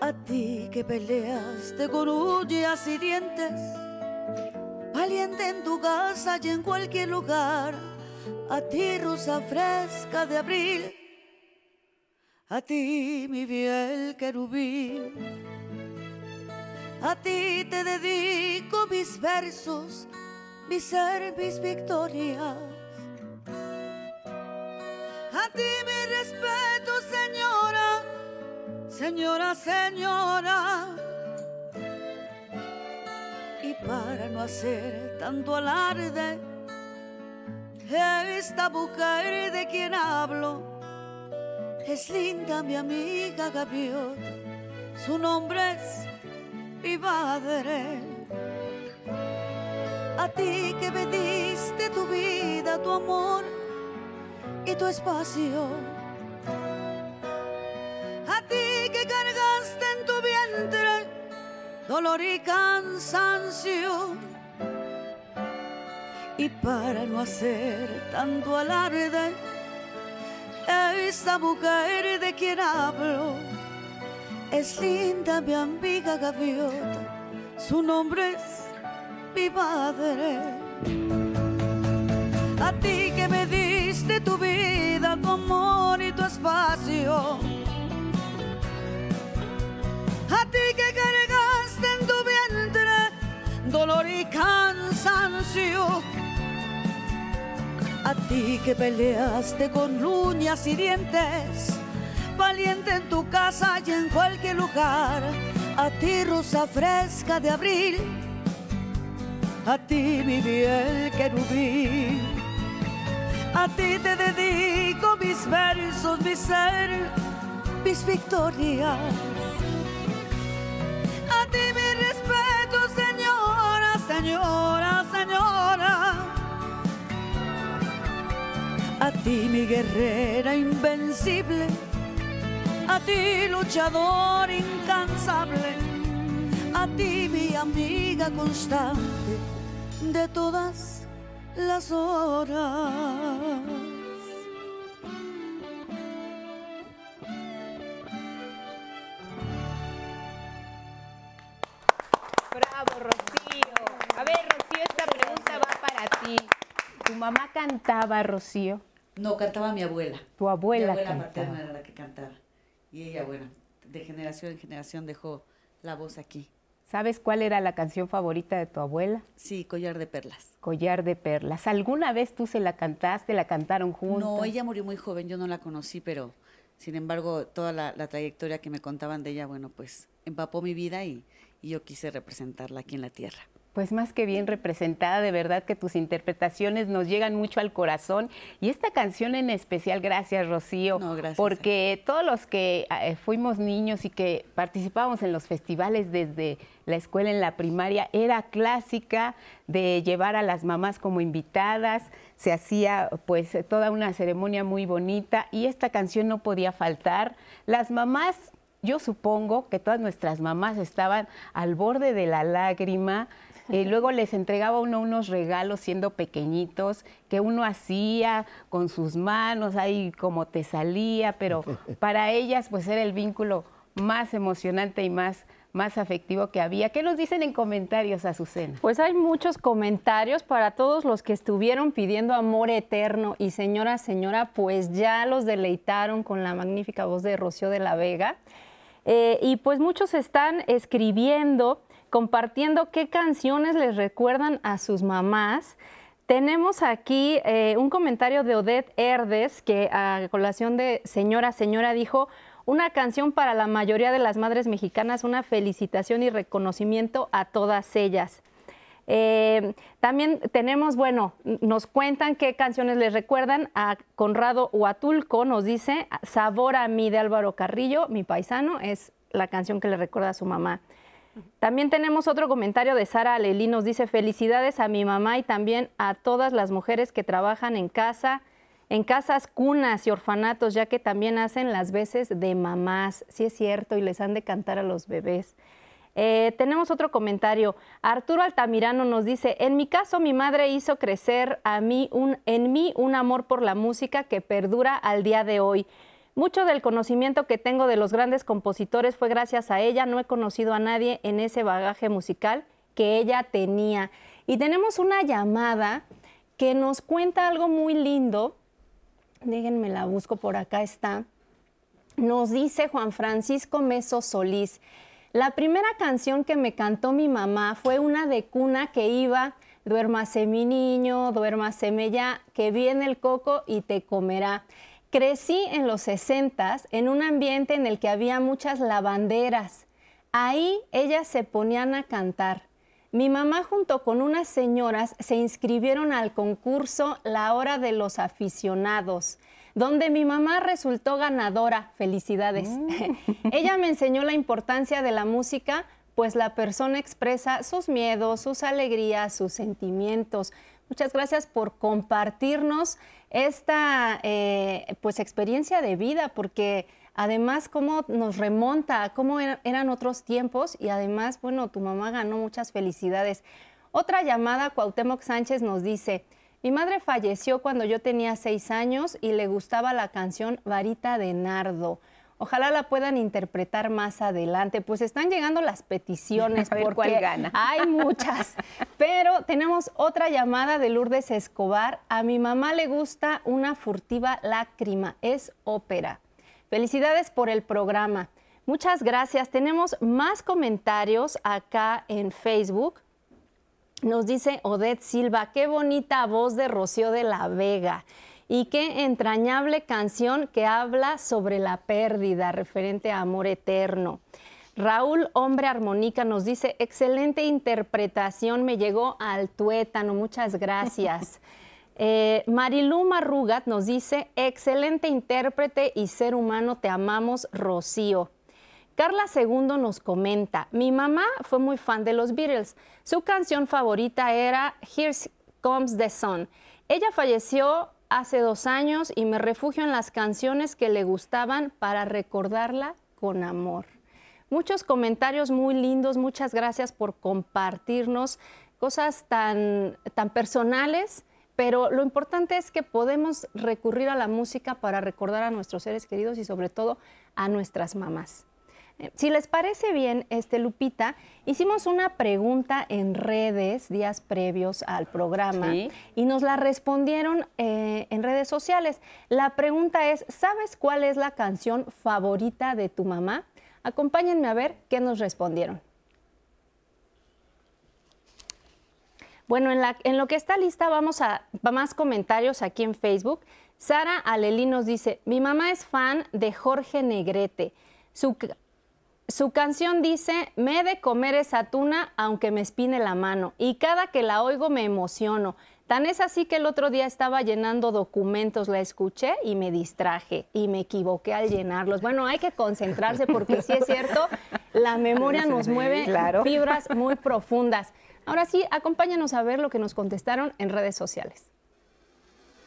A ti que peleaste con uñas y dientes, valiente en tu casa y en cualquier lugar. A ti, rosa fresca de abril. A ti, mi fiel querubín, a ti te dedico mis versos, mi ser, mis victorias. A ti mi respeto, señora, señora, señora. Y para no hacer tanto alarde, esta mujer de quien hablo es linda mi amiga gaviota, su nombre es mi madre. A ti que me diste tu vida, tu amor y tu espacio. A ti que cargaste en tu vientre dolor y cansancio. Y para no hacer tanto alarde, esta mujer de quien hablo es linda mi amiga gaviota, su nombre es mi madre. A ti que me diste tu vida, tu amor y tu espacio. A ti que cargaste en tu vientre dolor y cansancio. A ti que peleaste con uñas y dientes, valiente en tu casa y en cualquier lugar. A ti, rosa fresca de abril, a ti, mi fiel querubín, a ti te dedico mis versos, mi ser, mis victorias. A ti mi respeto, señora, señora, señora. ti, mi guerrera invencible, a ti, luchador incansable, a ti, mi amiga constante de todas las horas. Bravo, Rocío. A ver, Rocío, esta pregunta va para ti. ¿Tu mamá cantaba, Rocío? No, cantaba mi abuela. Tu abuela. Mi abuela materna era la que cantaba. Y ella, bueno, de generación en generación dejó la voz aquí. ¿Sabes cuál era la canción favorita de tu abuela? Sí, Collar de Perlas. Collar de Perlas. ¿Alguna vez tú se la cantaste, la cantaron juntos? No, ella murió muy joven, yo no la conocí, pero sin embargo, toda la, la trayectoria que me contaban de ella, bueno, pues empapó mi vida y, y yo quise representarla aquí en la tierra. Pues más que bien representada, de verdad que tus interpretaciones nos llegan mucho al corazón. Y esta canción en especial, gracias, Rocío, no, gracias, porque todos los que eh, fuimos niños y que participábamos en los festivales desde la escuela en la primaria, era clásica de llevar a las mamás como invitadas, se hacía pues toda una ceremonia muy bonita y esta canción no podía faltar. Las mamás, yo supongo que todas nuestras mamás estaban al borde de la lágrima. Eh, luego les entregaba uno unos regalos siendo pequeñitos que uno hacía con sus manos, ahí como te salía, pero para ellas pues era el vínculo más emocionante y más, más afectivo que había. ¿Qué nos dicen en comentarios, Azucena? Pues hay muchos comentarios para todos los que estuvieron pidiendo amor eterno y señora, señora, pues ya los deleitaron con la magnífica voz de Rocío de la Vega. Eh, y pues muchos están escribiendo, compartiendo qué canciones les recuerdan a sus mamás. Tenemos aquí eh, un comentario de Odette Herdes, que a colación de Señora, Señora dijo, una canción para la mayoría de las madres mexicanas, una felicitación y reconocimiento a todas ellas. Eh, también tenemos, bueno, nos cuentan qué canciones les recuerdan a Conrado Huatulco, nos dice, Sabor a mí de Álvaro Carrillo, mi paisano, es la canción que le recuerda a su mamá. También tenemos otro comentario de Sara Alelí, nos dice felicidades a mi mamá y también a todas las mujeres que trabajan en casa, en casas, cunas y orfanatos, ya que también hacen las veces de mamás, sí es cierto, y les han de cantar a los bebés. Eh, tenemos otro comentario, Arturo Altamirano nos dice, en mi caso mi madre hizo crecer a mí un, en mí un amor por la música que perdura al día de hoy. Mucho del conocimiento que tengo de los grandes compositores fue gracias a ella. No he conocido a nadie en ese bagaje musical que ella tenía. Y tenemos una llamada que nos cuenta algo muy lindo. Déjenme la busco, por acá está. Nos dice Juan Francisco Meso Solís. La primera canción que me cantó mi mamá fue una de cuna que iba, duérmase mi niño, duérmaseme ya, que viene el coco y te comerá. Crecí en los sesentas en un ambiente en el que había muchas lavanderas. Ahí ellas se ponían a cantar. Mi mamá junto con unas señoras se inscribieron al concurso La Hora de los Aficionados, donde mi mamá resultó ganadora. Felicidades. Mm. Ella me enseñó la importancia de la música, pues la persona expresa sus miedos, sus alegrías, sus sentimientos. Muchas gracias por compartirnos esta eh, pues, experiencia de vida, porque además cómo nos remonta a cómo er- eran otros tiempos y además, bueno, tu mamá ganó, muchas felicidades. Otra llamada, Cuauhtémoc Sánchez nos dice, mi madre falleció cuando yo tenía seis años y le gustaba la canción Varita de Nardo. Ojalá la puedan interpretar más adelante. Pues están llegando las peticiones. A ver, porque ¿cuál gana? Hay muchas. Pero tenemos otra llamada de Lourdes Escobar. A mi mamá le gusta Una furtiva lágrima. Es ópera. Felicidades por el programa. Muchas gracias. Tenemos más comentarios acá en Facebook. Nos dice Odette Silva. Qué bonita voz de Rocío de la Vega. Y qué entrañable canción que habla sobre la pérdida, referente a amor eterno. Raúl Hombre Armónica nos dice, excelente interpretación, me llegó al tuétano, muchas gracias. eh, Marilú Marrugat nos dice, excelente intérprete y ser humano, te amamos, Rocío. Carla Segundo nos comenta, mi mamá fue muy fan de los Beatles. Su canción favorita era Here Comes the Sun. Ella falleció hace dos años y me refugio en las canciones que le gustaban para recordarla con amor. Muchos comentarios muy lindos, muchas gracias por compartirnos cosas tan, tan personales, pero lo importante es que podemos recurrir a la música para recordar a nuestros seres queridos y sobre todo a nuestras mamás. Si les parece bien, este, Lupita, hicimos una pregunta en redes días previos al programa, ¿sí?, y nos la respondieron eh, en redes sociales. La pregunta es, ¿sabes cuál es la canción favorita de tu mamá? Acompáñenme a ver qué nos respondieron. Bueno, en, la, en lo que está lista vamos a más comentarios aquí en Facebook. Sara Alelí nos dice, mi mamá es fan de Jorge Negrete. Su... Su canción dice, me he de comer esa tuna aunque me espine la mano, y cada que la oigo me emociono. Tan es así que el otro día estaba llenando documentos, la escuché y me distraje y me equivoqué al llenarlos. Bueno, hay que concentrarse porque sí es cierto, la memoria nos mueve, claro, fibras muy profundas. Ahora sí, acompáñanos a ver lo que nos contestaron en redes sociales.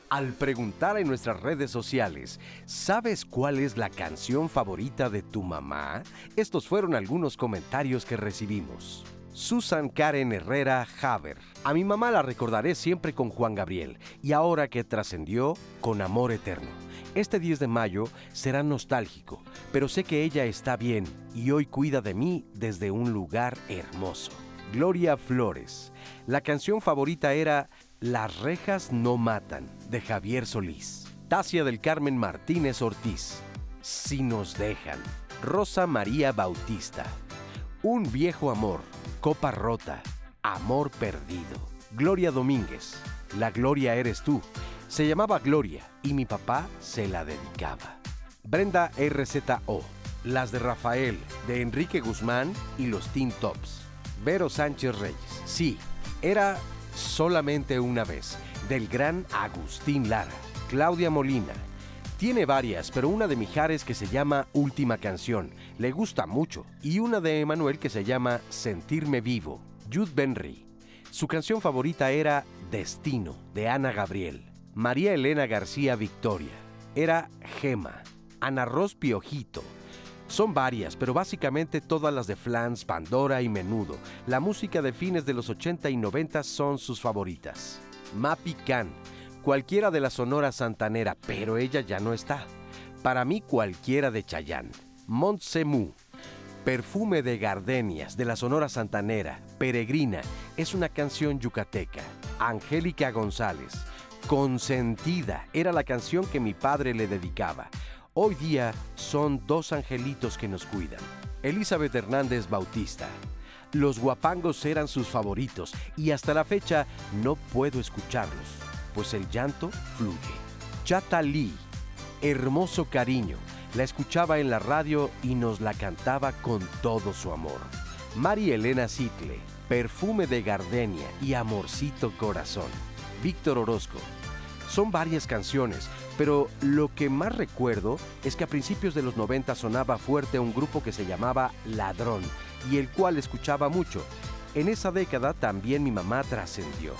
Al preguntar en nuestras redes sociales, ¿sabes cuál es la canción favorita de tu mamá? Estos fueron algunos comentarios que recibimos. Susan Karen Herrera Haber. A mi mamá la recordaré siempre con Juan Gabriel, y ahora que trascendió, con Amor Eterno. Este diez de mayo será nostálgico, pero sé que ella está bien y hoy cuida de mí desde un lugar hermoso. Gloria Flores. La canción favorita era Las rejas no matan, de Javier Solís. Tasia del Carmen Martínez Ortiz, Si nos dejan. Rosa María Bautista, Un viejo amor, Copa rota, Amor perdido. Gloria Domínguez, La gloria eres tú. Se llamaba Gloria y mi papá se la dedicaba. Brenda R Z O, Las de Rafael, de Enrique Guzmán y los Teen Tops. Vero Sánchez Reyes, sí, era Solamente una vez, del gran Agustín Lara. Claudia Molina, tiene varias, pero una de Mijares que se llama Última Canción, le gusta mucho, y una de Emanuel que se llama Sentirme Vivo. Jude Benry, su canción favorita era Destino, de Ana Gabriel. María Elena García Victoria, era Gema. Ana Ros Piojito. Son varias, pero básicamente todas las de Flans, Pandora y Menudo. La música de fines de los ochenta y noventa son sus favoritas. Mapi Can, cualquiera de la Sonora Santanera, pero ella ya no está. Para mí, cualquiera de Chayanne. Montse Mu, Perfume de Gardenias, de la Sonora Santanera. Peregrina, es una canción yucateca. Angélica González, Consentida, era la canción que mi padre le dedicaba. Hoy día son dos angelitos que nos cuidan. Elizabeth Hernández Bautista. Los guapangos eran sus favoritos y hasta la fecha no puedo escucharlos, pues el llanto fluye. Chata Lee, Hermoso Cariño. La escuchaba en la radio y nos la cantaba con todo su amor. Mari Elena Sitle, Perfume de Gardenia y Amorcito Corazón. Víctor Orozco. Son varias canciones, pero lo que más recuerdo es que a principios de los noventa sonaba fuerte un grupo que se llamaba Ladrón y el cual escuchaba mucho. En esa década también mi mamá trascendió.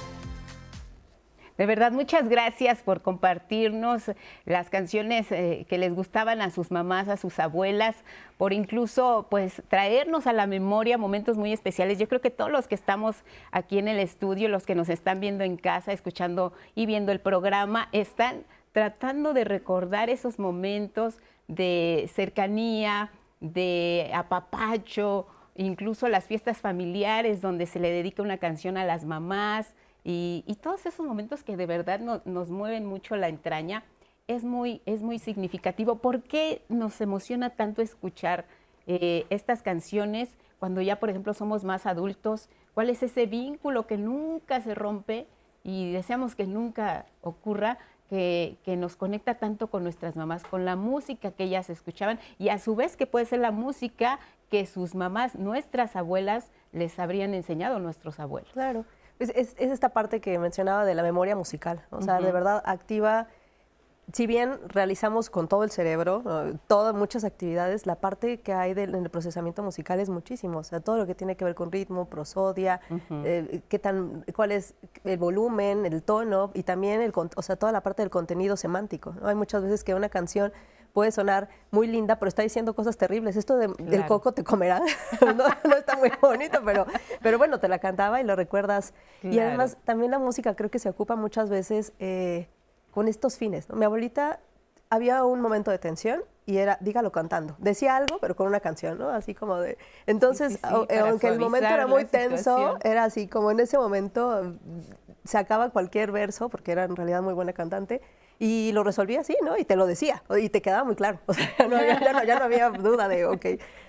De verdad, muchas gracias por compartirnos las canciones eh, que les gustaban a sus mamás, a sus abuelas, por incluso pues traernos a la memoria momentos muy especiales. Yo creo que todos los que estamos aquí en el estudio, los que nos están viendo en casa, escuchando y viendo el programa, están tratando de recordar esos momentos de cercanía, de apapacho, incluso las fiestas familiares donde se le dedica una canción a las mamás. Y, y todos esos momentos que de verdad no, nos mueven mucho la entraña, es muy, es muy significativo. ¿Por qué nos emociona tanto escuchar eh, estas canciones cuando ya, por ejemplo, somos más adultos? ¿Cuál es ese vínculo que nunca se rompe y deseamos que nunca ocurra, que, que nos conecta tanto con nuestras mamás, con la música que ellas escuchaban y a su vez que puede ser la música que sus mamás, nuestras abuelas, les habrían enseñado a nuestros abuelos? Claro. Es, es, es esta parte que mencionaba de la memoria musical, o sea, uh-huh, de verdad activa si bien realizamos con todo el cerebro, ¿no?, todas muchas actividades, la parte que hay del, del procesamiento musical es muchísimo. O sea, todo lo que tiene que ver con ritmo, prosodia, uh-huh. eh, qué tan, cuál es el volumen, el tono y también el, o sea, toda la parte del contenido semántico, ¿no? Hay muchas veces que una canción puede sonar muy linda, pero está diciendo cosas terribles. Esto de, claro. del coco te comerá, no, no está muy bonito, pero, pero bueno, te la cantaba y lo recuerdas. Claro. Y además también la música creo que se ocupa muchas veces eh, con estos fines, ¿no? Mi abuelita, había un momento de tensión y era, dígalo cantando. Decía algo, pero con una canción, ¿no? Así como de... Entonces, sí, sí, sí, aunque el momento era muy tenso, era así como en ese momento sacaba cualquier verso, porque era en realidad muy buena cantante, y lo resolvía así, ¿no? Y te lo decía, y te quedaba muy claro. O sea, no había, ya, no, ya no había duda de, ok.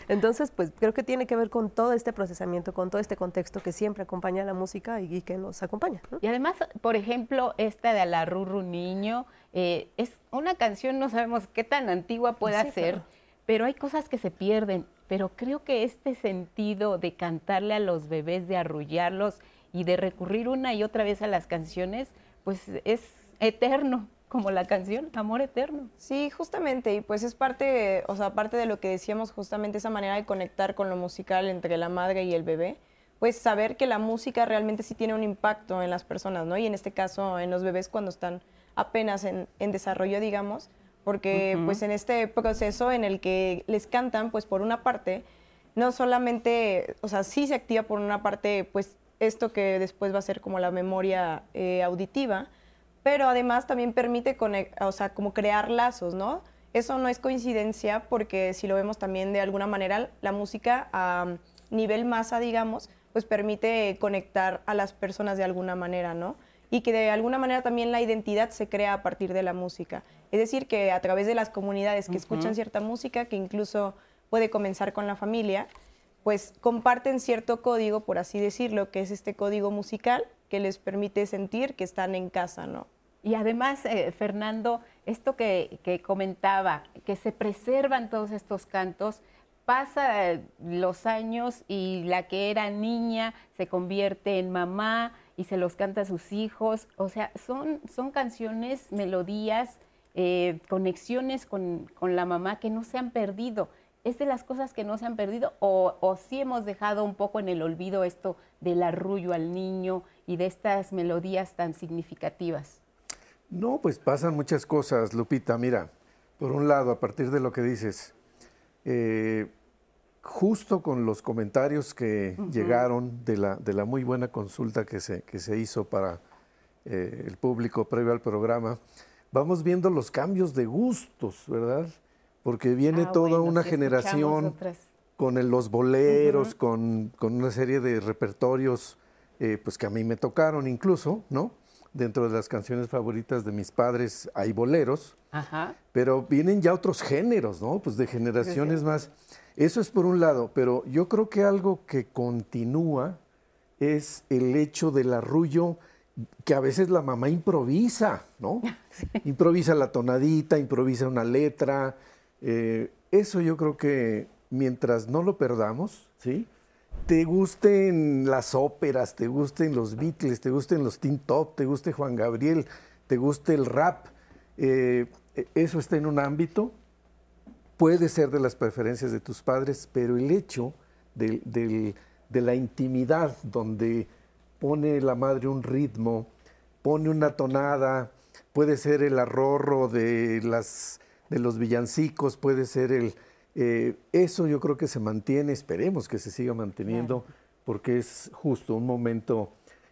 Entonces, pues, creo que tiene que ver con todo este procesamiento, con todo este contexto que siempre acompaña a la música y, y que nos acompaña, ¿no? Y además, por ejemplo, esta de la Rurru Niño, eh, es una canción, no sabemos qué tan antigua pueda sí, ser, claro. pero hay cosas que se pierden. Pero creo que este sentido de cantarle a los bebés, de arrullarlos y de recurrir una y otra vez a las canciones, pues, es eterno. Como la canción, Amor Eterno. Sí, justamente, y pues es parte, o sea, parte de lo que decíamos justamente, esa manera de conectar con lo musical entre la madre y el bebé, pues saber que la música realmente sí tiene un impacto en las personas, ¿no? Y en este caso, en los bebés cuando están apenas en, en desarrollo, digamos, porque uh-huh. pues en este proceso en el que les cantan, pues por una parte, no solamente, o sea, sí se activa por una parte, pues esto que después va a ser como la memoria eh, auditiva, pero además también permite conect, o sea, como crear lazos, ¿no? Eso no es coincidencia porque si lo vemos también de alguna manera, la música a nivel masa, digamos, pues permite conectar a las personas de alguna manera, ¿no? Y que de alguna manera también la identidad se crea a partir de la música. Es decir, que a través de las comunidades que uh-huh. escuchan cierta música, que incluso puede comenzar con la familia, pues comparten cierto código, por así decirlo, que es este código musical que les permite sentir que están en casa, ¿no? Y además, eh, Fernando, esto que, que comentaba, que se preservan todos estos cantos, pasa los años y la que era niña se convierte en mamá y se los canta a sus hijos. O sea, son, son canciones, melodías, eh, conexiones con, con la mamá que no se han perdido. ¿Es de las cosas que no se han perdido o, o sí hemos dejado un poco en el olvido esto del arrullo al niño y de estas melodías tan significativas? No, pues pasan muchas cosas, Lupita. Mira, por un lado, a partir de lo que dices, eh, justo con los comentarios que uh-huh. llegaron de la, de la muy buena consulta que se, que se hizo para eh, el público previo al programa, vamos viendo los cambios de gustos, ¿verdad? Porque viene ah, toda bueno, una si generación con el, los boleros, uh-huh. con, con una serie de repertorios eh, pues que a mí me tocaron incluso, ¿no? Dentro de las canciones favoritas de mis padres hay boleros, ajá. pero vienen ya otros géneros, ¿no? Pues de generaciones sí, sí. más. Eso es por un lado, pero yo creo que algo que continúa es el hecho del arrullo que a veces la mamá improvisa, ¿no? Sí. Improvisa la tonadita, improvisa una letra. Eh, eso yo creo que mientras no lo perdamos, ¿sí? Te gusten las óperas, te gusten los Beatles, te gusten los Teen Top, te guste Juan Gabriel, te guste el rap, eh, eso está en un ámbito, puede ser de las preferencias de tus padres, pero el hecho de, de, de la intimidad donde pone la madre un ritmo, pone una tonada, puede ser el arrorro de, las, de los villancicos, puede ser el... Eh, eso yo creo que se mantiene, esperemos que se siga manteniendo, claro. porque es justo un momento,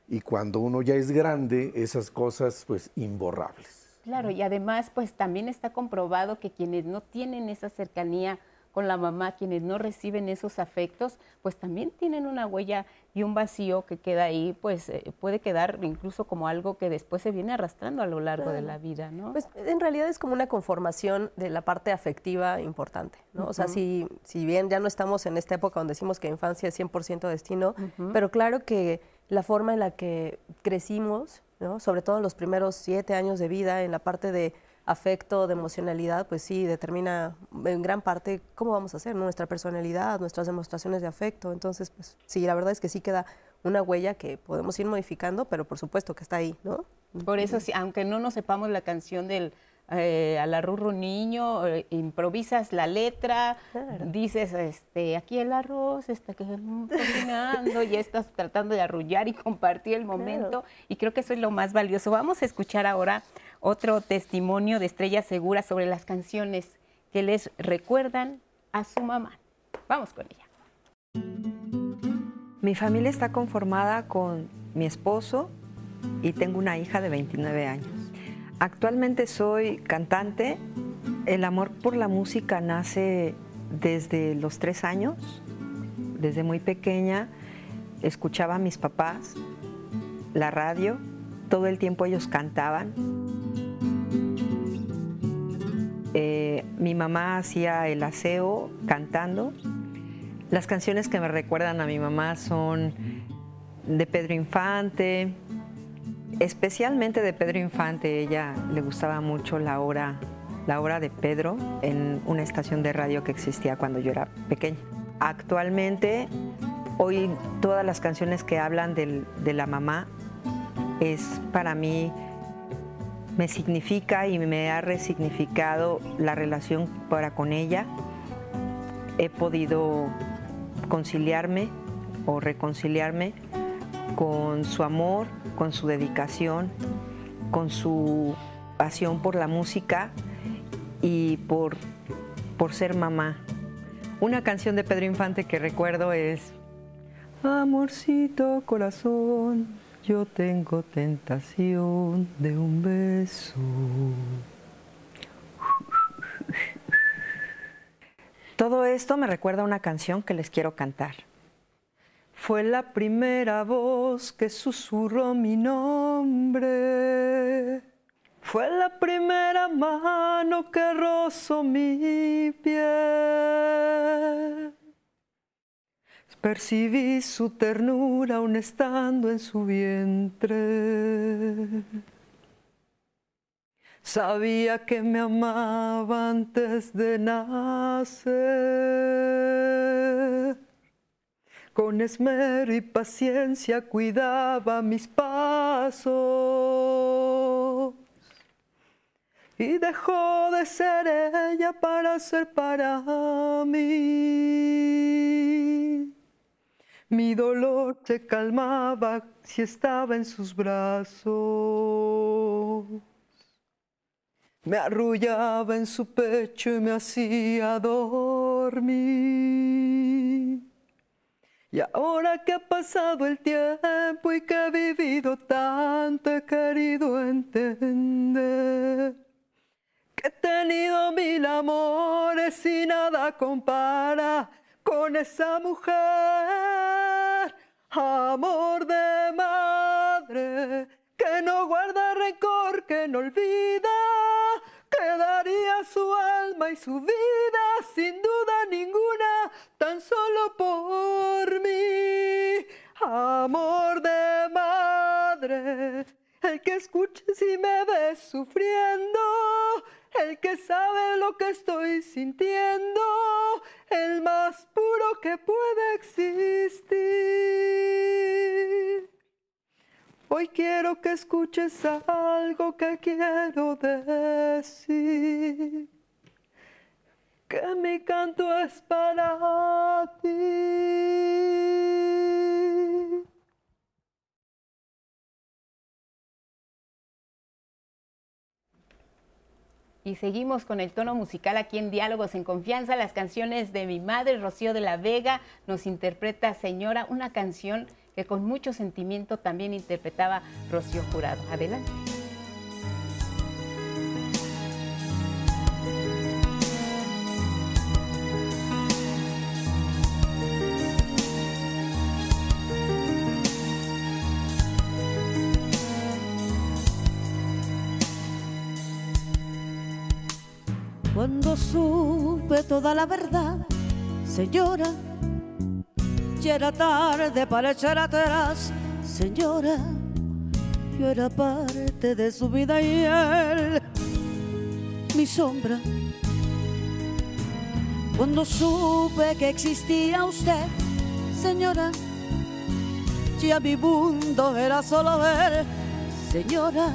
y cuando uno ya es grande, esas cosas, pues, imborrables. Claro, y además, pues, también está comprobado que quienes no tienen esa cercanía con la mamá, quienes no reciben esos afectos, pues, también tienen una huella y un vacío que queda ahí, pues, eh, puede quedar incluso como algo que después se viene arrastrando a lo largo claro. de la vida, ¿no? Pues, en realidad es como una conformación de la parte afectiva importante, ¿no? Uh-huh. O sea, si, si bien ya no estamos en esta época donde decimos que infancia es cien por ciento destino, uh-huh. pero claro que la forma en la que crecimos, ¿no? Sobre todo en los primeros siete años de vida, en la parte de afecto, de emocionalidad, pues sí, determina en gran parte cómo vamos a hacer, ¿no? Nuestra personalidad, nuestras demostraciones de afecto. Entonces, pues sí, la verdad es que sí queda una huella que podemos ir modificando, pero por supuesto que está ahí, ¿no? Por eso, sí, aunque no nos sepamos la canción del eh, a la Rurru Niño, eh, improvisas la letra, claro. Dices, este, aquí el arroz está cocinando y estás tratando de arrullar y compartir el momento, claro. Y creo que eso es lo más valioso. Vamos a escuchar ahora otro testimonio de Estrella Segura sobre las canciones que les recuerdan a su mamá. Vamos con ella. Mi familia está conformada con mi esposo y tengo una hija de veintinueve años. Actualmente soy cantante. El amor por la música nace desde los tres años. Desde muy pequeña escuchaba a mis papás, la radio, todo el tiempo ellos cantaban. Eh, mi mamá hacía el aseo cantando. Las canciones que me recuerdan a mi mamá son de Pedro Infante, especialmente de Pedro Infante. Ella le gustaba mucho la hora, la hora de Pedro en una estación de radio que existía cuando yo era pequeña. Actualmente, hoy todas las canciones que hablan del, de la mamá es para mí, me significa y me ha resignificado la relación para con ella. He podido conciliarme o reconciliarme con su amor, con su dedicación, con su pasión por la música y por, por ser mamá. Una canción de Pedro Infante que recuerdo es Amorcito corazón, yo tengo tentación de un beso. Todo esto me recuerda a una canción que les quiero cantar. Fue la primera voz que susurró mi nombre. Fue la primera mano que rozó mi piel. Percibí su ternura aún estando en su vientre. Sabía que me amaba antes de nacer. Con esmero y paciencia cuidaba mis pasos. Y dejó de ser ella para ser para mí. Mi dolor se calmaba si estaba en sus brazos. Me arrullaba en su pecho y me hacía dormir. Y ahora que ha pasado el tiempo y que he vivido tanto, he querido entender que he tenido mil amores y nada compara con esa mujer. Amor de madre que no guarda rencor, que no olvida. Le daría su alma y su vida sin duda ninguna, tan solo por mí. Amor de madre, el que escucha si me ve sufriendo, el que sabe lo que estoy sintiendo, el más puro que puede existir. Hoy quiero que escuches algo que quiero decir, que mi canto es para ti. Y seguimos con el tono musical aquí en Diálogos en Confianza. Las canciones de mi madre, Rocío de la Vega, nos interpreta Señora, una canción que con mucho sentimiento también interpretaba Rocío Jurado. Adelante. Cuando supe toda la verdad, señora, ya era tarde para echar atrás, señora. Yo era parte de su vida y él, mi sombra. Cuando supe que existía usted, señora, ya mi mundo era solo él, señora.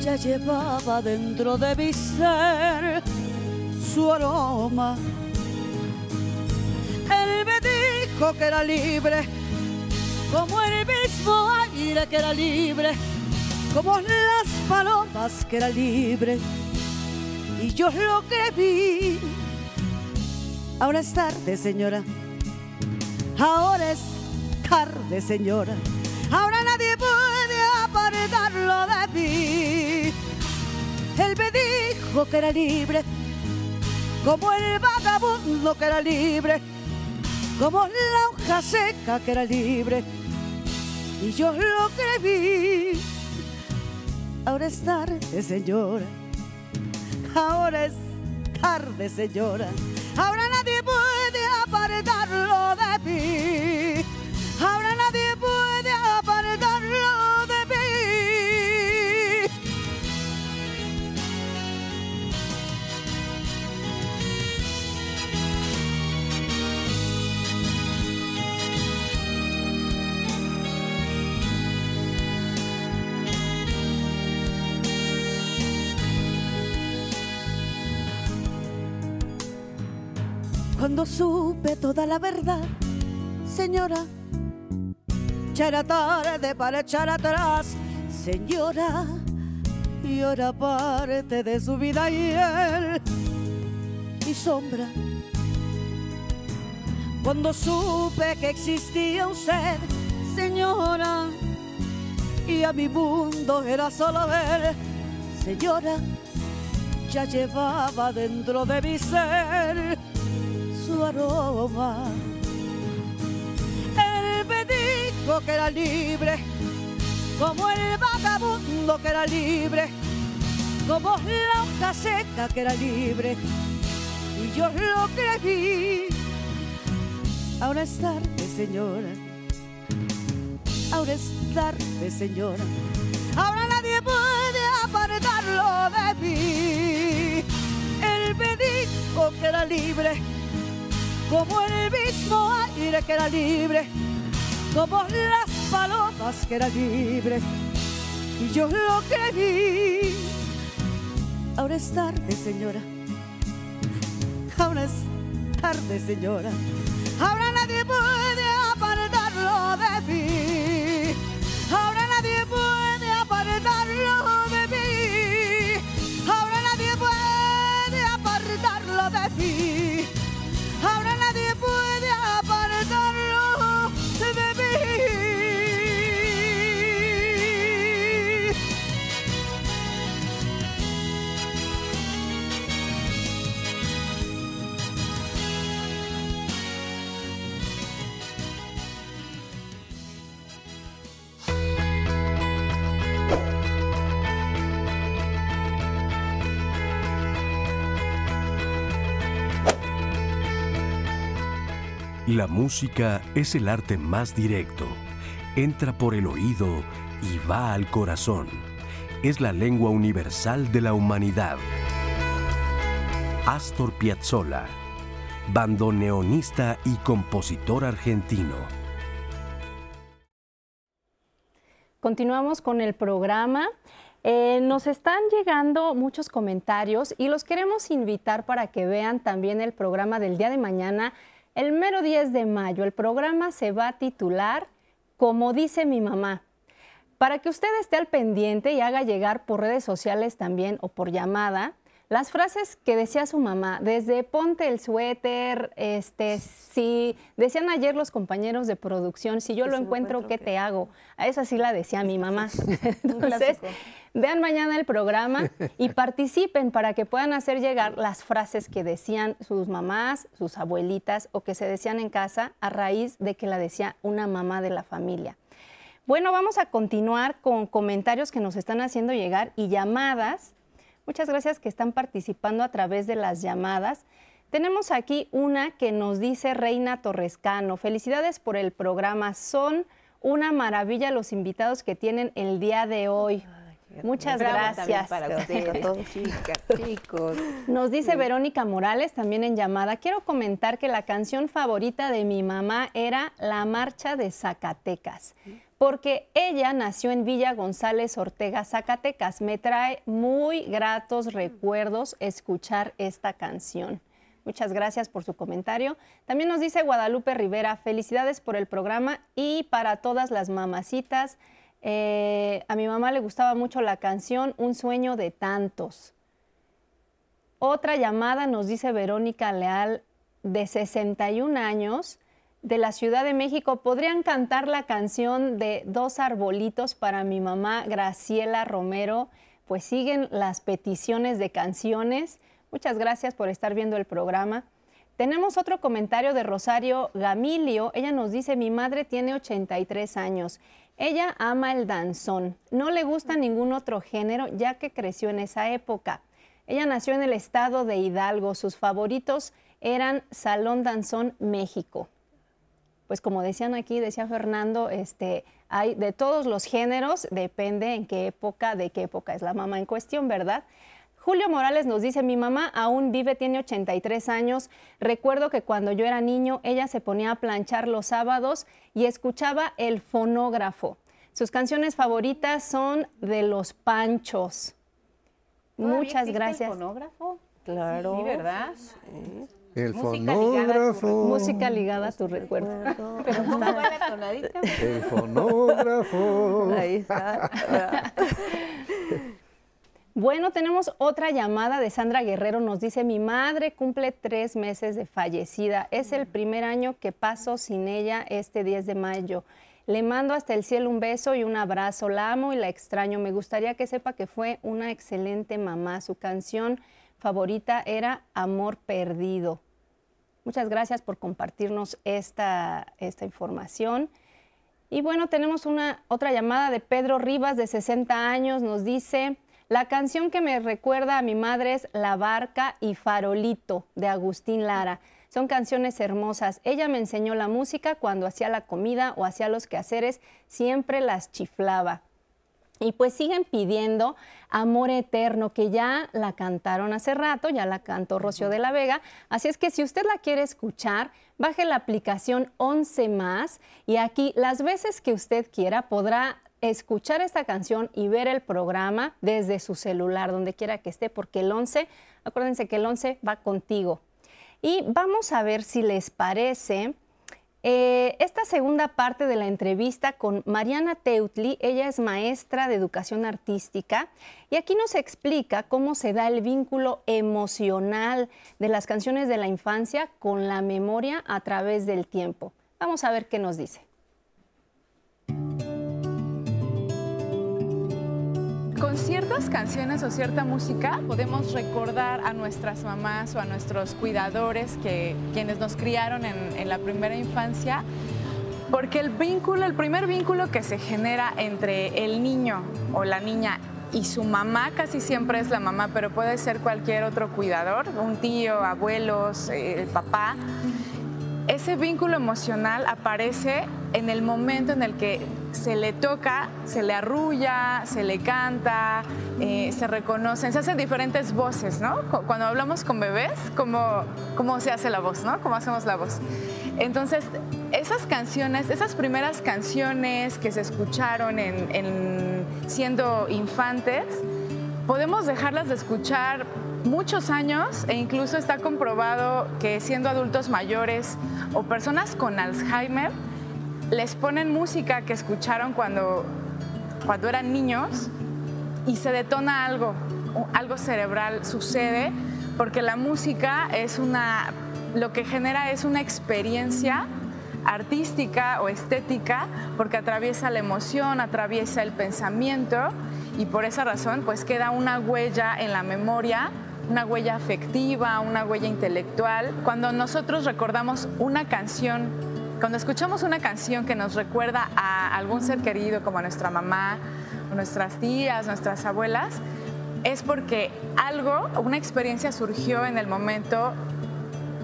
ya llevaba dentro de mi ser su aroma. Él me dijo que era libre, como el mismo águila que era libre, como las palomas que era libre, y yo lo creí. Ahora es tarde, señora, ahora es tarde, señora, ahora nadie puede apartarlo de mí. Él me dijo que era libre, como el vagabundo que era libre, como la hoja seca que era libre, y yo lo creí. Ahora es tarde, señora, ahora es tarde, señora, ahora nadie puede apartarlo de mí, ahora nadie puede apartarlo de mí. Cuando supe toda la verdad, señora, ya era tarde para echar atrás, señora, y ahora parte de su vida y él, mi sombra. Cuando supe que existía usted, señora, y a mi mundo era solo él, señora, ya llevaba dentro de mi ser su aroma. Que era libre, como el vagabundo que era libre, como la hoja seca que era libre, y yo lo creí. Ahora es tarde, señora, ahora es tarde, señora, ahora nadie puede apartarlo de mí. Él me dijo que era libre, como el mismo aire que era libre, como las palomas que era libre, y yo lo creí. Ahora es tarde, señora, ahora es tarde, señora, ahora nadie puede apartarlo de mí, ahora nadie puede apartarlo de mí, ahora nadie puede apartarlo de mí, ahora nadie puede apartarlo de mí. La música es el arte más directo. Entra por el oído y va al corazón. Es la lengua universal de la humanidad. Astor Piazzolla, bandoneonista y compositor argentino. Continuamos con el programa. Eh, nos están llegando muchos comentarios y los queremos invitar para que vean también el programa del día de mañana. El mero diez de mayo, el programa se va a titular Como dice mi mamá. Para que usted esté al pendiente y haga llegar por redes sociales también o por llamada las frases que decía su mamá, desde ponte el suéter, este, si decían ayer los compañeros de producción, si yo lo encuentro, ¿qué te hago? A esa sí la decía mi mamá. Entonces, vean mañana el programa y participen para que puedan hacer llegar las frases que decían sus mamás, sus abuelitas o que se decían en casa a raíz de que la decía una mamá de la familia. Bueno, vamos a continuar con comentarios que nos están haciendo llegar y llamadas. Muchas gracias que están participando a través de las llamadas. Tenemos aquí una que nos dice Reina Torrescano. Felicidades por el programa. Son una maravilla los invitados que tienen el día de hoy. Ay, muchas gracias. Para ustedes, chicas, chicos. Nos dice sí. Verónica Morales, también en llamada. Quiero comentar que la canción favorita de mi mamá era La Marcha de Zacatecas. porque ella nació en Villa González Ortega, Zacatecas. Me trae muy gratos recuerdos escuchar esta canción. Muchas gracias por su comentario. También nos dice Guadalupe Rivera, felicidades por el programa y para todas las mamacitas. Eh, a mi mamá le gustaba mucho la canción Un sueño de tantos. Otra llamada nos dice Verónica Leal, de sesenta y un años, de la Ciudad de México. ¿Podrían cantar la canción de Dos arbolitos para mi mamá Graciela Romero? Pues siguen las peticiones de canciones. Muchas gracias por estar viendo el programa. Tenemos otro comentario de Rosario Gamilio. Ella nos dice, mi madre tiene ochenta y tres años. Ella ama el danzón. No le gusta ningún otro género ya que creció en esa época. Ella nació en el estado de Hidalgo. Sus favoritos eran Salón Danzón México. Pues como decían aquí, decía Fernando, este, hay de todos los géneros, depende en qué época, de qué época es la mamá en cuestión, ¿verdad? Julio Morales nos dice, mi mamá aún vive, tiene ochenta y tres años. Recuerdo que cuando yo era niño, ella se ponía a planchar los sábados y escuchaba el fonógrafo. Sus canciones favoritas son de Los Panchos. Muchas gracias. ¿El fonógrafo? Claro. Sí, ¿verdad? Sí. El fonógrafo. Música ligada a tu recuerdo. Pero ¿cómo va la tonadita? El fonógrafo. Ahí está. Bueno, tenemos otra llamada de Sandra Guerrero. Nos dice, mi madre cumple tres meses de fallecida. Es el primer año que paso sin ella este diez de mayo. Le mando hasta el cielo un beso y un abrazo. La amo y la extraño. Me gustaría que sepa que fue una excelente mamá. Su canción favorita era Amor Perdido. Muchas gracias por compartirnos esta, esta información. Y bueno, tenemos una, otra llamada de Pedro Rivas, de sesenta años. Nos dice, la canción que me recuerda a mi madre es La Barca y Farolito, de Agustín Lara. Son canciones hermosas. Ella me enseñó la música cuando hacía la comida o hacía los quehaceres. Siempre las chiflaba. Y pues siguen pidiendo Amor Eterno, que ya la cantaron hace rato, ya la cantó Rocío de la Vega. Así es que si usted la quiere escuchar, baje la aplicación once más y aquí las veces que usted quiera podrá escuchar esta canción y ver el programa desde su celular, donde quiera que esté, porque el once, acuérdense que el once va contigo. Y vamos a ver si les parece eh, esta segunda parte de la entrevista con Mariana Teutli. Ella es maestra de educación artística y aquí nos explica cómo se da el vínculo emocional de las canciones de la infancia con la memoria a través del tiempo. Vamos a ver qué nos dice. Con ciertas canciones o cierta música podemos recordar a nuestras mamás o a nuestros cuidadores, que, quienes nos criaron en, en la primera infancia, porque el vínculo, el primer vínculo que se genera entre el niño o la niña y su mamá, casi siempre es la mamá, pero puede ser cualquier otro cuidador, un tío, abuelos, el papá. Ese vínculo emocional aparece en el momento en el que se le toca, se le arrulla, se le canta, eh, se reconocen, se hacen diferentes voces, ¿no? Cuando hablamos con bebés, ¿cómo, cómo se hace la voz, ¿no? ¿Cómo hacemos la voz? Entonces, esas canciones, esas primeras canciones que se escucharon en, en siendo infantes, podemos dejarlas de escuchar muchos años, e incluso está comprobado que siendo adultos mayores o personas con Alzheimer, les ponen música que escucharon cuando, cuando eran niños y se detona algo, algo cerebral sucede, porque la música es una, lo que genera es una experiencia artística o estética, porque atraviesa la emoción, atraviesa el pensamiento y por esa razón pues queda una huella en la memoria, una huella afectiva, una huella intelectual. Cuando nosotros recordamos una canción, cuando escuchamos una canción que nos recuerda a algún ser querido, como a nuestra mamá, nuestras tías, nuestras abuelas, es porque algo, una experiencia surgió en el momento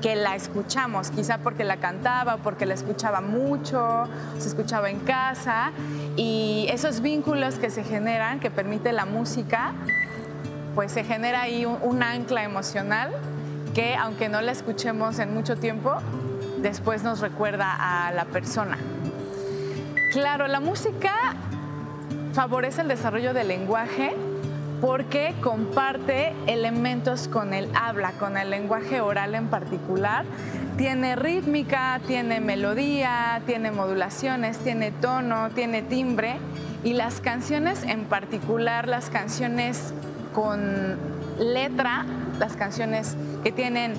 que la escuchamos, quizá porque la cantaba, porque la escuchaba mucho, se escuchaba en casa, y esos vínculos que se generan, que permite la música, pues se genera ahí un, un ancla emocional que, aunque no la escuchemos en mucho tiempo, después nos recuerda a la persona. Claro, la música favorece el desarrollo del lenguaje porque comparte elementos con el habla, con el lenguaje oral en particular. Tiene rítmica, tiene melodía, tiene modulaciones, tiene tono, tiene timbre. Y las canciones en particular, las canciones con letra, las canciones que tienen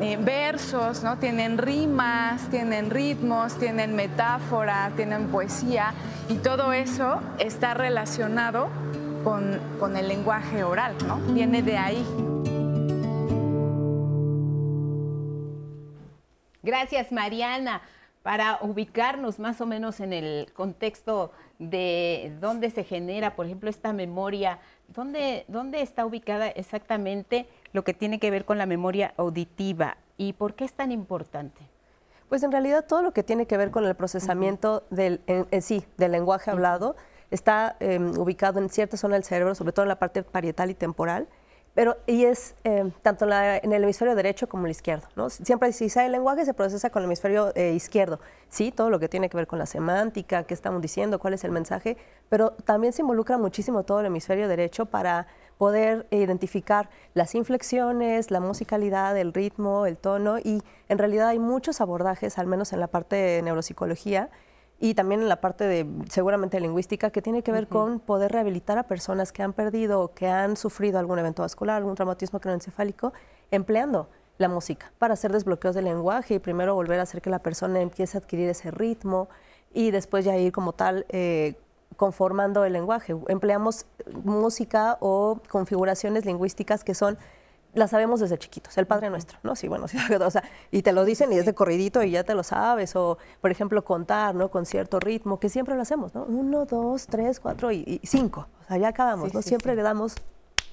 eh, versos, ¿no? Tienen rimas, tienen ritmos, tienen metáfora, tienen poesía. Y todo eso está relacionado con, con el lenguaje oral, ¿no? Viene de ahí. Gracias, Mariana. Para ubicarnos más o menos en el contexto de dónde se genera, por ejemplo, esta memoria, ¿dónde, dónde está ubicada exactamente lo que tiene que ver con la memoria auditiva y por qué es tan importante? Pues en realidad todo lo que tiene que ver con el procesamiento uh-huh. del, en, en sí, del lenguaje uh-huh. hablado está eh, ubicado en cierta zona del cerebro, sobre todo en la parte parietal y temporal, pero y es eh, tanto en, la, en el hemisferio derecho como en el izquierdo, ¿no? Siempre si sale el lenguaje se procesa con el hemisferio eh, izquierdo, sí, todo lo que tiene que ver con la semántica, qué estamos diciendo, cuál es el mensaje, pero también se involucra muchísimo todo el hemisferio derecho para poder identificar las inflexiones, la musicalidad, el ritmo, el tono, y en realidad hay muchos abordajes, al menos en la parte de neuropsicología, y también en la parte de seguramente lingüística, que tiene que ver uh-huh. con poder rehabilitar a personas que han perdido o que han sufrido algún evento vascular, algún traumatismo craneoencefálico, empleando la música para hacer desbloqueos del lenguaje y primero volver a hacer que la persona empiece a adquirir ese ritmo y después ya ir como tal eh, conformando el lenguaje. Empleamos música o configuraciones lingüísticas que son... la sabemos desde chiquitos, el Padre Nuestro, ¿no? Sí, bueno, sí, o sea, y te lo dicen y es de corridito y ya te lo sabes, o por ejemplo contar, ¿no? Con cierto ritmo, que siempre lo hacemos, ¿no? Uno, dos, tres, cuatro y, y cinco, o sea, ya acabamos, sí, ¿no? Sí, siempre sí. le damos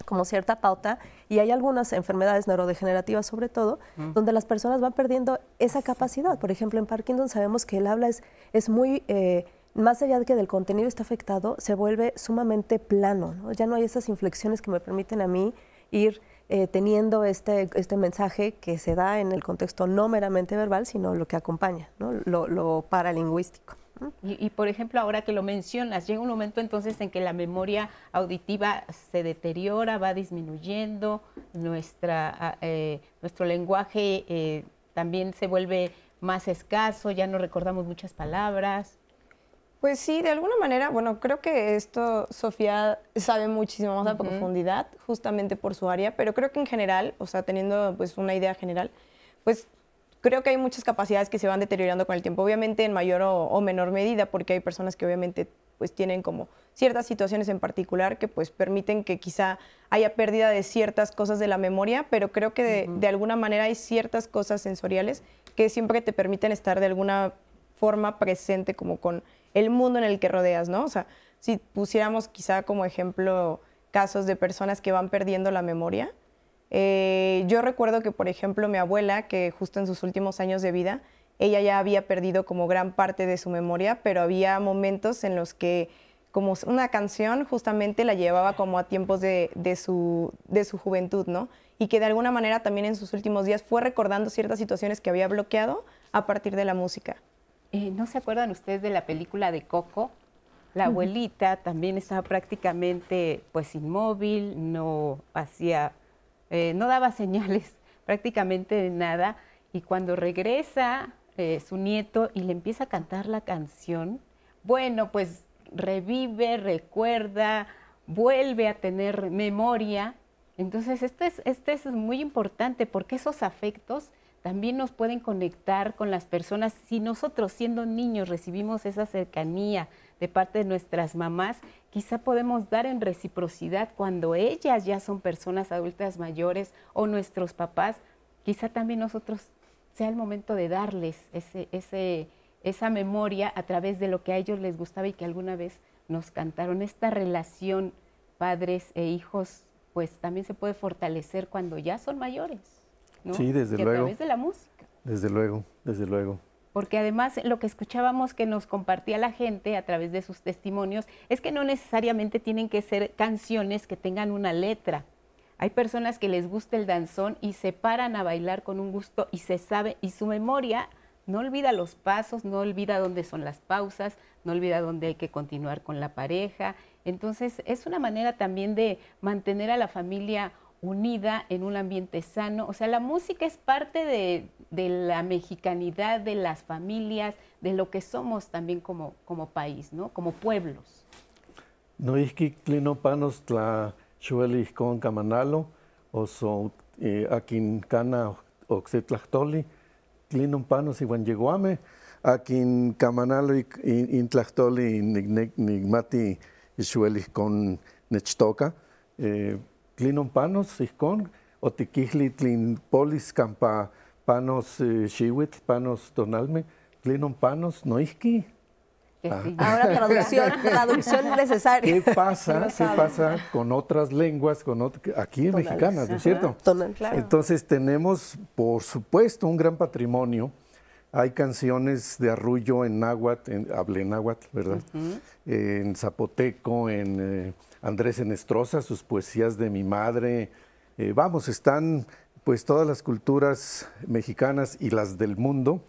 como cierta pauta y hay algunas enfermedades neurodegenerativas sobre todo, mm. donde las personas van perdiendo esa capacidad. Por ejemplo, en Parkinson sabemos que el habla es, es muy... Eh, más allá de que del contenido está afectado, se vuelve sumamente plano, ¿no? Ya no hay esas inflexiones que me permiten a mí ir... Eh, teniendo este, este mensaje que se da en el contexto no meramente verbal, sino lo que acompaña, ¿no? lo, lo paralingüístico. Y, y, por ejemplo, ahora que lo mencionas, llega un momento entonces en que la memoria auditiva se deteriora, va disminuyendo, nuestra, eh, nuestro lenguaje eh, también se vuelve más escaso, ya no recordamos muchas palabras. Pues sí, de alguna manera, bueno, creo que esto Sofía sabe muchísimo más a uh-huh. profundidad, justamente por su área, pero creo que en general, o sea, teniendo pues una idea general, pues creo que hay muchas capacidades que se van deteriorando con el tiempo, obviamente en mayor o, o menor medida, porque hay personas que obviamente pues tienen como ciertas situaciones en particular que pues permiten que quizá haya pérdida de ciertas cosas de la memoria, pero creo que de, uh-huh. de alguna manera hay ciertas cosas sensoriales que siempre te permiten estar de alguna forma presente como con el mundo en el que rodeas, ¿no? O sea, si pusiéramos quizá como ejemplo casos de personas que van perdiendo la memoria, eh, yo recuerdo que, por ejemplo, mi abuela, que justo en sus últimos años de vida, ella ya había perdido como gran parte de su memoria, pero había momentos en los que como una canción justamente la llevaba como a tiempos de, de, su, de su juventud, ¿no? Y que de alguna manera también en sus últimos días fue recordando ciertas situaciones que había bloqueado a partir de la música. Eh, ¿No se acuerdan ustedes de la película de Coco? La abuelita también estaba prácticamente pues inmóvil, no hacía, eh, no daba señales prácticamente de nada. Y cuando regresa eh, su nieto y le empieza a cantar la canción, bueno, pues revive, recuerda, vuelve a tener memoria. Entonces, esto es, esto es muy importante porque esos afectos también nos pueden conectar con las personas. Si nosotros siendo niños recibimos esa cercanía de parte de nuestras mamás, quizá podemos dar en reciprocidad cuando ellas ya son personas adultas mayores o nuestros papás, quizá también nosotros sea el momento de darles ese, ese, esa memoria a través de lo que a ellos les gustaba y que alguna vez nos cantaron. Esta relación padres e hijos pues también se puede fortalecer cuando ya son mayores, ¿no? Sí, desde luego. A través de la música. Desde luego, desde luego. Porque además lo que escuchábamos que nos compartía la gente a través de sus testimonios es que no necesariamente tienen que ser canciones que tengan una letra. Hay personas que les gusta el danzón y se paran a bailar con un gusto y se sabe, y su memoria no olvida los pasos, no olvida dónde son las pausas, no olvida dónde hay que continuar con la pareja. Entonces, es una manera también de mantener a la familia unida en un ambiente sano. O sea, la música es parte de, de la mexicanidad, de las familias, de lo que somos también como, como país, ¿no? Como pueblos. No es que clinopanos tla chuelis con camanalo, o so aquincana oxetlachtoli, clinopanos iguan yeguame, akin camanalo intlachtoli nigmati chuelis con nechtoca. Clinon panos, iscon, o tiquijli tlin polis campa panos xiwit, panos tonalme, clinon panos noisqui. Ahora traducción, traducción necesaria. ¿Qué pasa? ¿Qué pasa con otras lenguas, con otro, aquí Tonales. Mexicanas, ¿no es cierto? Tonal, claro. Entonces tenemos, por supuesto, un gran patrimonio. Hay canciones de arrullo en náhuatl, en, hablé en náhuatl, ¿verdad? Uh-huh. eh, en zapoteco, en eh, Andrés Enestrosa, sus poesías de mi madre. Eh, vamos, están pues todas las culturas mexicanas y las del mundo,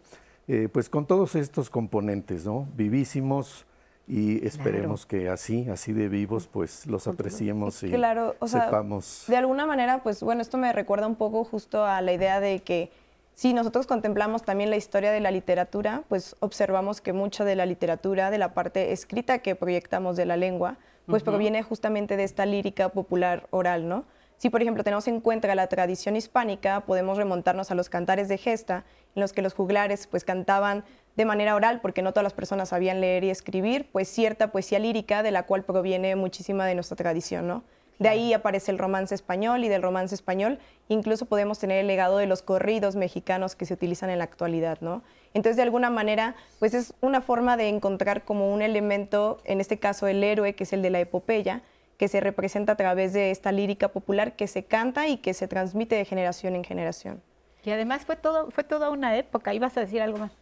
eh, pues con todos estos componentes, ¿no? Vivísimos y esperemos claro. que así, así de vivos, pues los apreciemos y claro, o sea, sepamos. De alguna manera, pues bueno, esto me recuerda un poco justo a la idea de que si nosotros contemplamos también la historia de la literatura, pues observamos que mucha de la literatura, de la parte escrita que proyectamos de la lengua, pues uh-huh. proviene justamente de esta lírica popular oral, ¿no? Si, por ejemplo, tenemos en cuenta la tradición hispánica, podemos remontarnos a los cantares de gesta, en los que los juglares pues cantaban de manera oral, porque no todas las personas sabían leer y escribir, pues cierta poesía lírica de la cual proviene muchísima de nuestra tradición, ¿no? De ahí aparece el romance español y del romance español incluso podemos tener el legado de los corridos mexicanos que se utilizan en la actualidad, ¿no? Entonces, de alguna manera, pues es una forma de encontrar como un elemento, en este caso el héroe, que es el de la epopeya, que se representa a través de esta lírica popular que se canta y que se transmite de generación en generación. Y además fue todo, fue toda una época. ¿Ibas a decir algo más?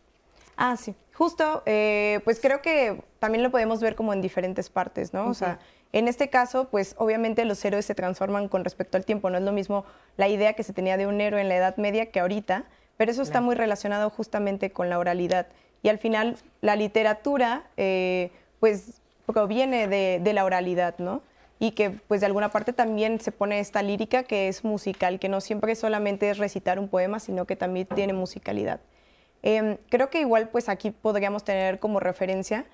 Ah, sí. Justo, eh, pues creo que también lo podemos ver como en diferentes partes, ¿no? Uh-huh. O sea, en este caso, pues obviamente los héroes se transforman con respecto al tiempo. No es lo mismo la idea que se tenía de un héroe en la Edad Media que ahorita, pero eso está muy relacionado justamente con la oralidad. Y al final, la literatura, eh, pues, proviene de, de la oralidad, ¿no? Y que, pues, de alguna parte también se pone esta lírica que es musical, que no siempre solamente es recitar un poema, sino que también tiene musicalidad. Eh, creo que igual, pues, aquí podríamos tener como referencia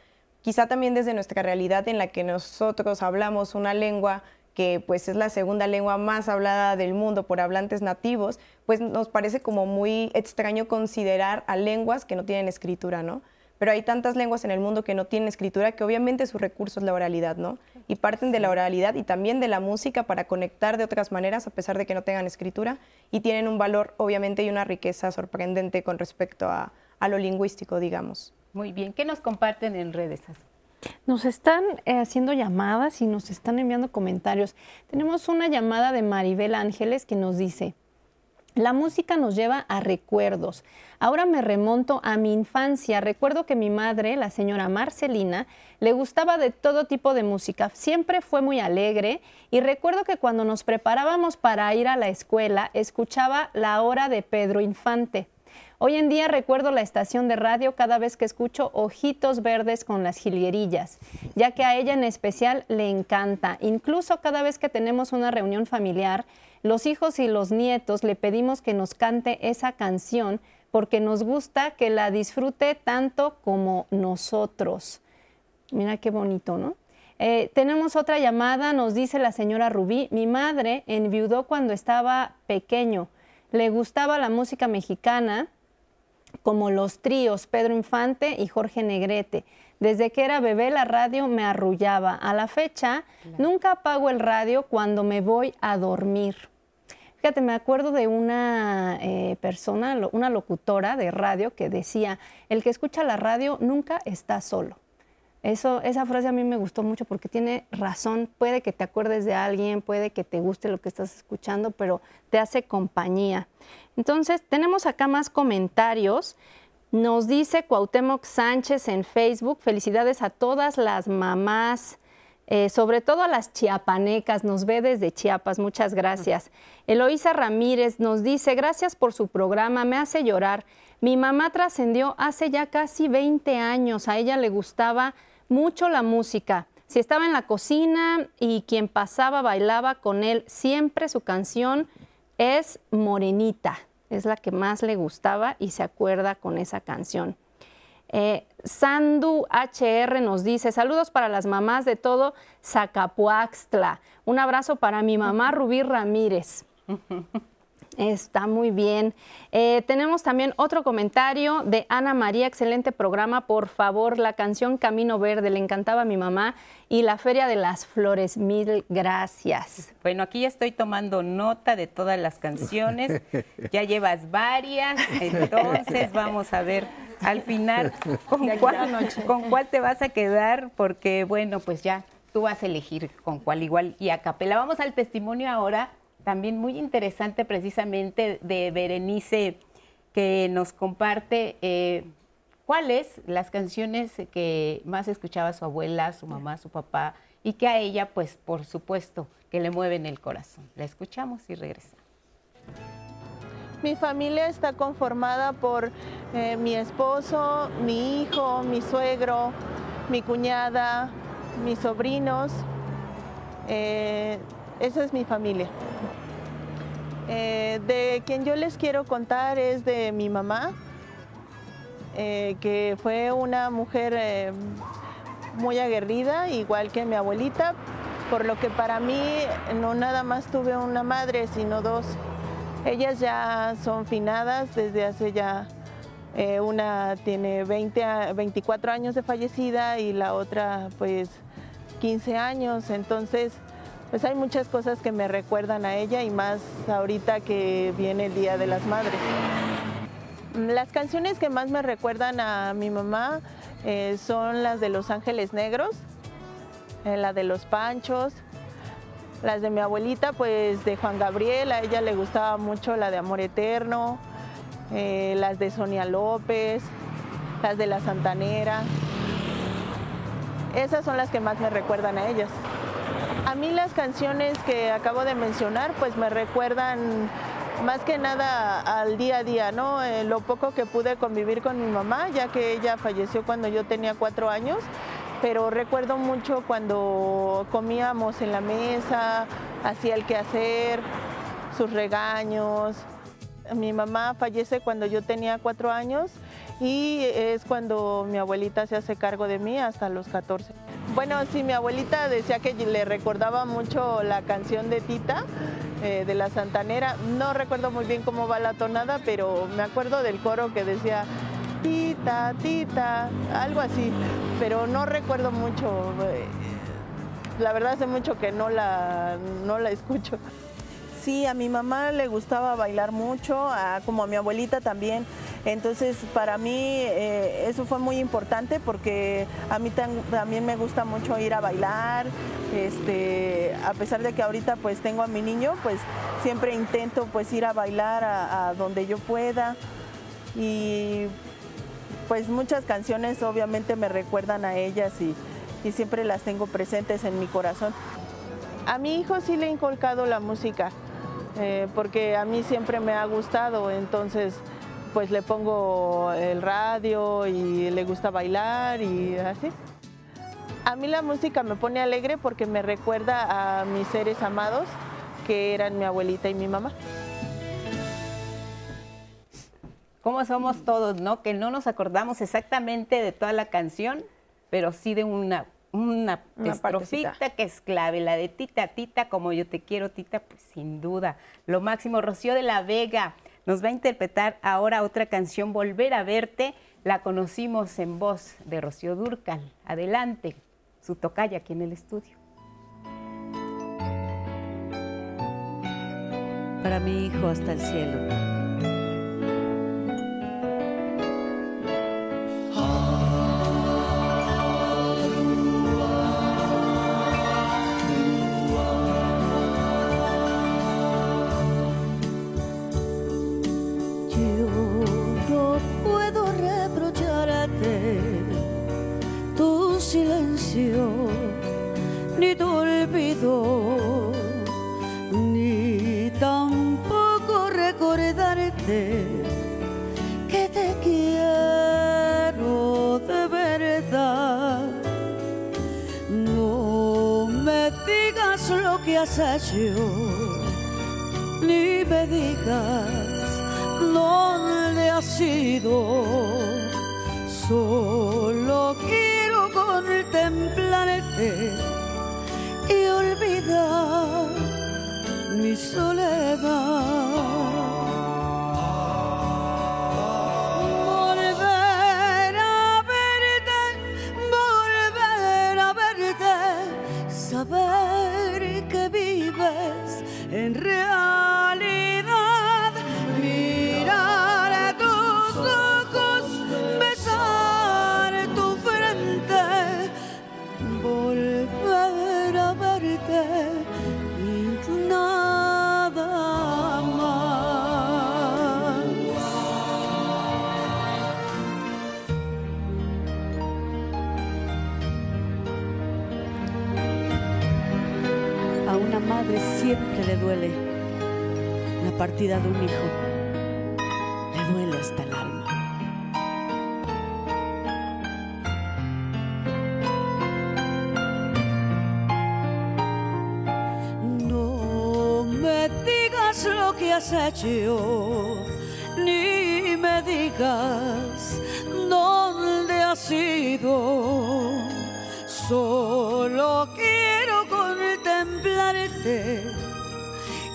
quizá también desde nuestra realidad en la que nosotros hablamos una lengua que pues es la segunda lengua más hablada del mundo por hablantes nativos, pues nos parece como muy extraño considerar a lenguas que no tienen escritura, ¿no? Pero hay tantas lenguas en el mundo que no tienen escritura que obviamente su recurso es la oralidad, ¿no? Y parten de la oralidad y también de la música para conectar de otras maneras a pesar de que no tengan escritura y tienen un valor obviamente y una riqueza sorprendente con respecto a, a lo lingüístico, digamos. Muy bien, ¿qué nos comparten en redes? Nos están eh, haciendo llamadas y nos están enviando comentarios. Tenemos una llamada de Maribel Ángeles que nos dice, la música nos lleva a recuerdos. Ahora me remonto a mi infancia. Recuerdo que mi madre, la señora Marcelina, le gustaba de todo tipo de música. Siempre fue muy alegre y recuerdo que cuando nos preparábamos para ir a la escuela, escuchaba la hora de Pedro Infante. Hoy en día recuerdo la estación de radio cada vez que escucho Ojitos Verdes con las Jilguerillas, ya que a ella en especial le encanta. Incluso cada vez que tenemos una reunión familiar, los hijos y los nietos le pedimos que nos cante esa canción porque nos gusta que la disfrute tanto como nosotros. Mira qué bonito, ¿no? Eh, tenemos otra llamada, nos dice la señora Rubí, mi madre enviudó cuando estaba pequeño. Le gustaba la música mexicana, como los tríos Pedro Infante y Jorge Negrete. Desde que era bebé la radio me arrullaba. A la fecha, claro. Nunca apago el radio cuando me voy a dormir. Fíjate, me acuerdo de una eh, persona, lo, una locutora de radio que decía, el que escucha la radio nunca está solo. Eso, esa frase a mí me gustó mucho porque tiene razón. Puede que te acuerdes de alguien, puede que te guste lo que estás escuchando, pero te hace compañía. Entonces, tenemos acá más comentarios. Nos dice Cuauhtémoc Sánchez en Facebook, felicidades a todas las mamás, eh, sobre todo a las chiapanecas, nos ve desde Chiapas, muchas gracias. Eloísa Ramírez nos dice, gracias por su programa, me hace llorar. Mi mamá trascendió hace ya casi veinte años. A ella le gustaba mucho la música. Si estaba en la cocina y quien pasaba bailaba con él, siempre su canción es Morenita. Es la que más le gustaba y se acuerda con esa canción. Eh, Sandu H R nos dice, saludos para las mamás de todo Zacapuaxtla. Un abrazo para mi mamá Rubí Ramírez. Está muy bien. Eh, tenemos también otro comentario de Ana María. Excelente programa, por favor. La canción Camino Verde le encantaba a mi mamá y la Feria de las Flores. Mil gracias. Bueno, aquí ya estoy tomando nota de todas las canciones. Ya llevas varias. Entonces vamos a ver al final con cuál, con cuál te vas a quedar, porque bueno, pues ya tú vas a elegir con cuál, igual y a capela. Vamos al testimonio ahora. También muy interesante precisamente de Berenice, que nos comparte eh, cuáles las canciones que más escuchaba su abuela, su mamá, su papá, y que a ella, pues por supuesto, que le mueven el corazón. La escuchamos y regresamos. Mi familia está conformada por eh, mi esposo, mi hijo, mi suegro, mi cuñada, mis sobrinos. Eh, Esa es mi familia. Eh, de quien yo les quiero contar es de mi mamá, eh, que fue una mujer eh, muy aguerrida, igual que mi abuelita, por lo que para mí no nada más tuve una madre, sino dos. Ellas ya son finadas desde hace ya, eh, una tiene veinte, veinticuatro años de fallecida y la otra pues quince años, entonces pues hay muchas cosas que me recuerdan a ella y más ahorita que viene el Día de las Madres. Las canciones que más me recuerdan a mi mamá eh, son las de Los Ángeles Negros, eh, la de Los Panchos, las de mi abuelita, pues de Juan Gabriel, a ella le gustaba mucho la de Amor Eterno, eh, las de Sonia López, las de La Santanera. Esas son las que más me recuerdan a ellas. A mí las canciones que acabo de mencionar pues me recuerdan más que nada al día a día, ¿no? Eh, lo poco que pude convivir con mi mamá, ya que ella falleció cuando yo tenía cuatro años, pero recuerdo mucho cuando comíamos en la mesa, hacía el quehacer, sus regaños. Mi mamá fallece cuando yo tenía cuatro años y es cuando mi abuelita se hace cargo de mí hasta los catorce. Bueno, sí, mi abuelita decía que le recordaba mucho la canción de Tita, eh, de La Santanera. No recuerdo muy bien cómo va la tonada, pero me acuerdo del coro que decía Tita, Tita, algo así, pero no recuerdo mucho. La verdad hace mucho que no la, no la escucho. Sí, a mi mamá le gustaba bailar mucho, a, como a mi abuelita también. Entonces, para mí eh, eso fue muy importante porque a mí tan, también me gusta mucho ir a bailar. Este, a pesar de que ahorita pues tengo a mi niño, pues siempre intento pues ir a bailar a, a donde yo pueda. Y pues muchas canciones obviamente me recuerdan a ellas y, y siempre las tengo presentes en mi corazón. A mi hijo sí le he inculcado la música. Eh, porque a mí siempre me ha gustado, entonces pues le pongo el radio y le gusta bailar y así. A mí la música me pone alegre porque me recuerda a mis seres amados, que eran mi abuelita y mi mamá. Como somos todos, ¿no? Que no nos acordamos exactamente de toda la canción, pero sí de una, una, una estrofita partecita que es clave, la de Tita, Tita, como yo te quiero, Tita, pues sin duda. Lo máximo. Rocío de la Vega nos va a interpretar ahora otra canción, Volver a Verte. La conocimos en voz de Rocío Dúrcal. Adelante, su tocaya aquí en el estudio. Para mi hijo hasta el cielo. Ni tu olvido, ni tampoco recordarte que te casa yo, ni me digas dónde has ido. Solo quiero contemplarte y olvidar mi soledad. Saber que vives en realidad, mirar tus ojos, besar tu frente, volver a verte y nada más. A una madre siempre le duele la partida de un hijo, le duele hasta el alma. No me digas lo que has hecho, ni me digas dónde has ido, solo quiero contemplarte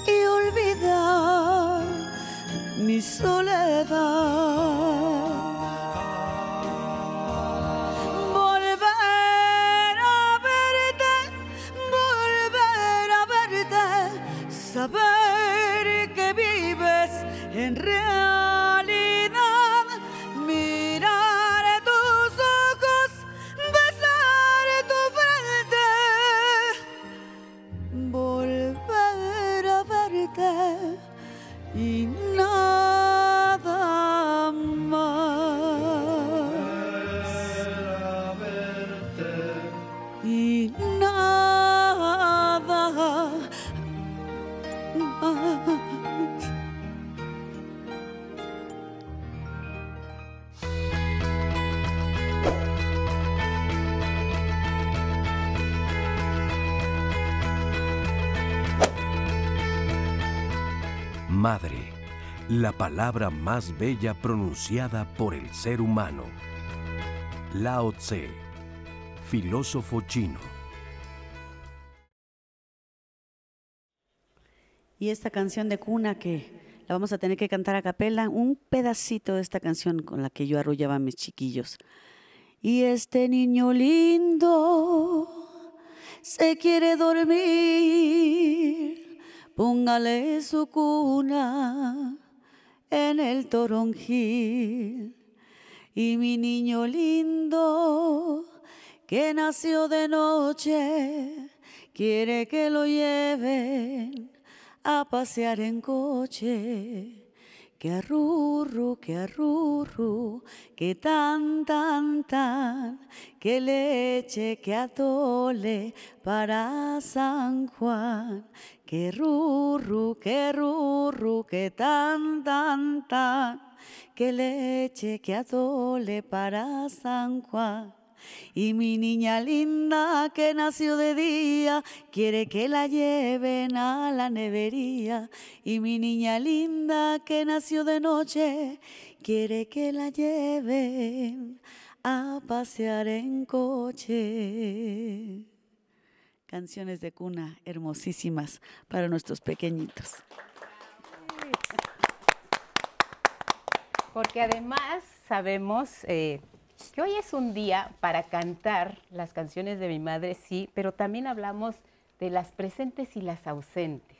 y olvidar mi soledad. Volver a verte, volver a verte, saber que vives en realidad, mirar tus ojos, besar tu frente, volver a verte y nada más. A verte y nada más. Madre, la palabra más bella pronunciada por el ser humano. Lao Tse, filósofo chino. Y esta canción de cuna que la vamos a tener que cantar a capela, un pedacito de esta canción con la que yo arrullaba a mis chiquillos. Y este niño lindo se quiere dormir. Póngale su cuna en el toronjil. Y mi niño lindo, que nació de noche, quiere que lo lleven a pasear en coche. Que arrurru, que arrurru, que tan, tan, tan, que leche, que atole para San Juan. Que rurru, que rurru, que tan, tan, tan, que leche, que atole para San Juan. Y mi niña linda que nació de día quiere que la lleven a la nevería. Y mi niña linda que nació de noche quiere que la lleven a pasear en coche. Canciones de cuna hermosísimas para nuestros pequeñitos. Porque además sabemos... Eh, que hoy es un día para cantar las canciones de mi madre, sí, pero también hablamos de las presentes y las ausentes,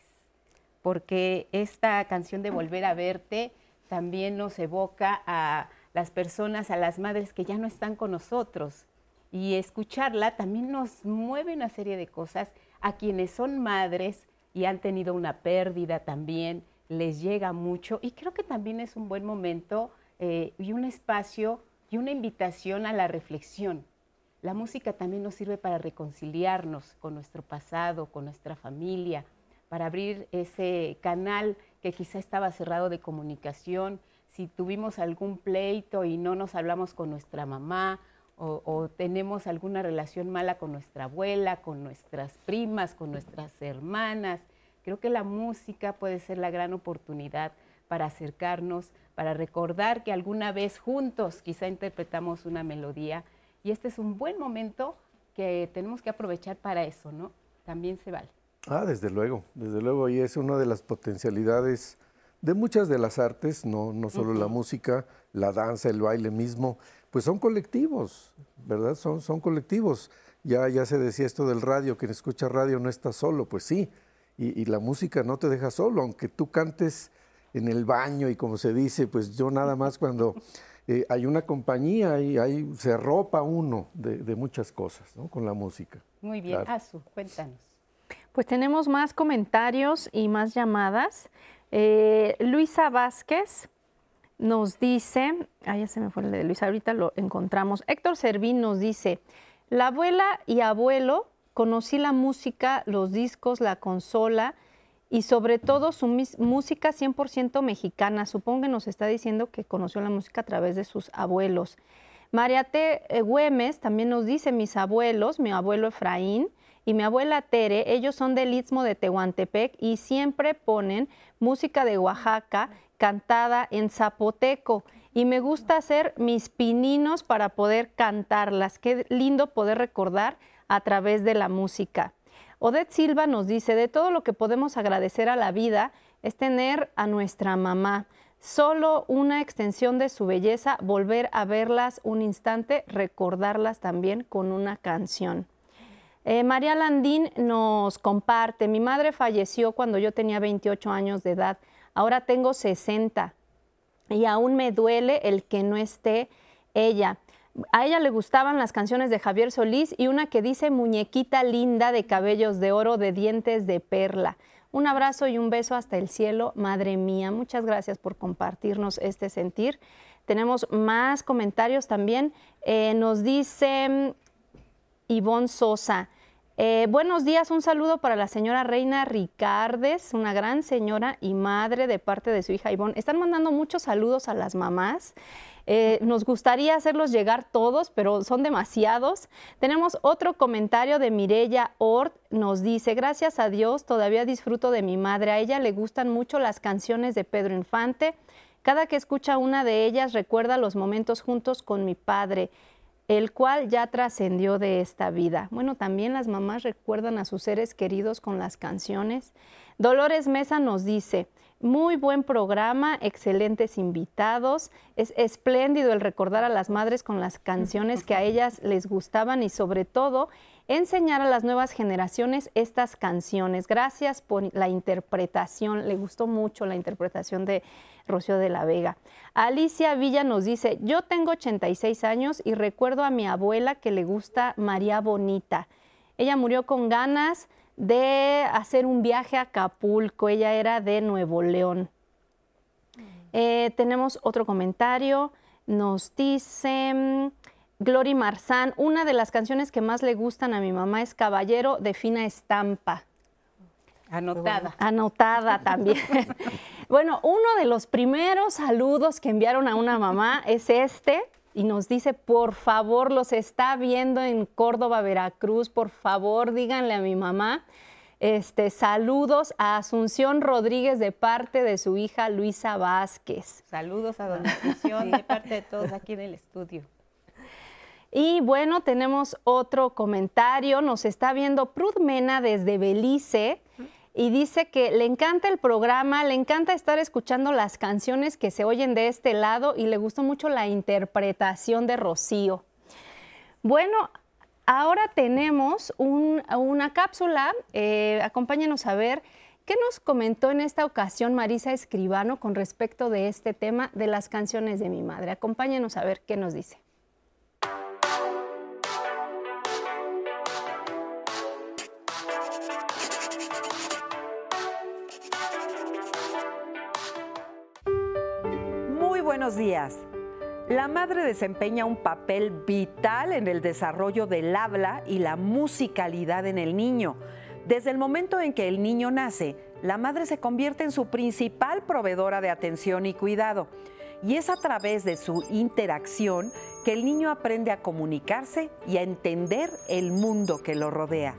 porque esta canción de Volver a Verte también nos evoca a las personas, a las madres que ya no están con nosotros, y escucharla también nos mueve una serie de cosas. A quienes son madres y han tenido una pérdida también les llega mucho, y creo que también es un buen momento eh, y un espacio y una invitación a la reflexión. La música también nos sirve para reconciliarnos con nuestro pasado, con nuestra familia, para abrir ese canal que quizá estaba cerrado de comunicación. Si tuvimos algún pleito y no nos hablamos con nuestra mamá o, o tenemos alguna relación mala con nuestra abuela, con nuestras primas, con nuestras hermanas. Creo que la música puede ser la gran oportunidad para acercarnos, para recordar que alguna vez juntos quizá interpretamos una melodía, y este es un buen momento que tenemos que aprovechar para eso, ¿no? También se vale. Ah, desde luego, desde luego, y es una de las potencialidades de muchas de las artes, no, no solo uh-huh. la música, la danza, el baile mismo, pues son colectivos, ¿verdad? Son, son colectivos. Ya, ya se decía esto del radio, quien escucha radio no está solo, pues sí, y, y la música no te deja solo, aunque tú cantes en el baño y como se dice, pues yo nada más cuando eh, hay una compañía y ahí se arropa uno de, de muchas cosas, ¿no? Con la música. Muy bien, claro. Azu, cuéntanos. Pues tenemos más comentarios y más llamadas. Eh, Luisa Vázquez nos dice, ah, ya se me fue el de Luisa, ahorita lo encontramos. Héctor Servín nos dice, la abuela y abuelo, conocí la música, los discos, la consola, y sobre todo su música cien por ciento mexicana. Supongo que nos está diciendo que conoció la música a través de sus abuelos. Mariate Güemes también nos dice, mis abuelos, mi abuelo Efraín y mi abuela Tere, ellos son del Istmo de Tehuantepec y siempre ponen música de Oaxaca cantada en zapoteco. Y me gusta hacer mis pininos para poder cantarlas. Qué lindo poder recordar a través de la música. Odette Silva nos dice, de todo lo que podemos agradecer a la vida es tener a nuestra mamá. Solo una extensión de su belleza, volver a verlas un instante, recordarlas también con una canción. Eh, María Landín nos comparte, mi madre falleció cuando yo tenía veintiocho años de edad, ahora tengo sesenta y aún me duele el que no esté ella. A ella le gustaban las canciones de Javier Solís y una que dice muñequita linda de cabellos de oro, de dientes de perla. Un abrazo y un beso hasta el cielo, madre mía. Muchas gracias por compartirnos este sentir. Tenemos más comentarios también. Eh, nos dice Ivonne Sosa. Eh, buenos días, un saludo para la señora Reina Ricardes, una gran señora y madre de parte de su hija Ivonne. Están mandando muchos saludos a las mamás. Eh, nos gustaría hacerlos llegar todos, pero son demasiados. Tenemos otro comentario de Mireya Ort, nos dice, gracias a Dios todavía disfruto de mi madre, a ella le gustan mucho las canciones de Pedro Infante, cada que escucha una de ellas recuerda los momentos juntos con mi padre, el cual ya trascendió de esta vida. Bueno, también las mamás recuerdan a sus seres queridos con las canciones. Dolores Mesa nos dice, muy buen programa, excelentes invitados. Es espléndido el recordar a las madres con las canciones que a ellas les gustaban y sobre todo enseñar a las nuevas generaciones estas canciones. Gracias por la interpretación. Le gustó mucho la interpretación de Rocío de la Vega. Alicia Villa nos dice, yo tengo ochenta y seis años y recuerdo a mi abuela que le gusta María Bonita. Ella murió con ganas de hacer un viaje a Acapulco, ella era de Nuevo León. Eh, tenemos otro comentario, nos dice Glory Marzán, una de las canciones que más le gustan a mi mamá es Caballero de Fina Estampa. Anotada. Anotada también. Bueno, uno de los primeros saludos que enviaron a una mamá es este, y nos dice, por favor, los está viendo en Córdoba, Veracruz, por favor, díganle a mi mamá, este, saludos a Asunción Rodríguez de parte de su hija Luisa Vázquez. Saludos a doña Asunción de parte de todos aquí en el estudio. Y bueno, tenemos otro comentario, nos está viendo Prud Mena desde Belice, y dice que le encanta el programa, le encanta estar escuchando las canciones que se oyen de este lado y le gustó mucho la interpretación de Rocío. Bueno, ahora tenemos un, una cápsula. Eh, acompáñenos a ver qué nos comentó en esta ocasión Marisa Escribano con respecto de este tema de las canciones de mi madre. Acompáñenos a ver qué nos dice. Buenos días. La madre desempeña un papel vital en el desarrollo del habla y la musicalidad en el niño. Desde el momento en que el niño nace, la madre se convierte en su principal proveedora de atención y cuidado. Y es a través de su interacción que el niño aprende a comunicarse y a entender el mundo que lo rodea.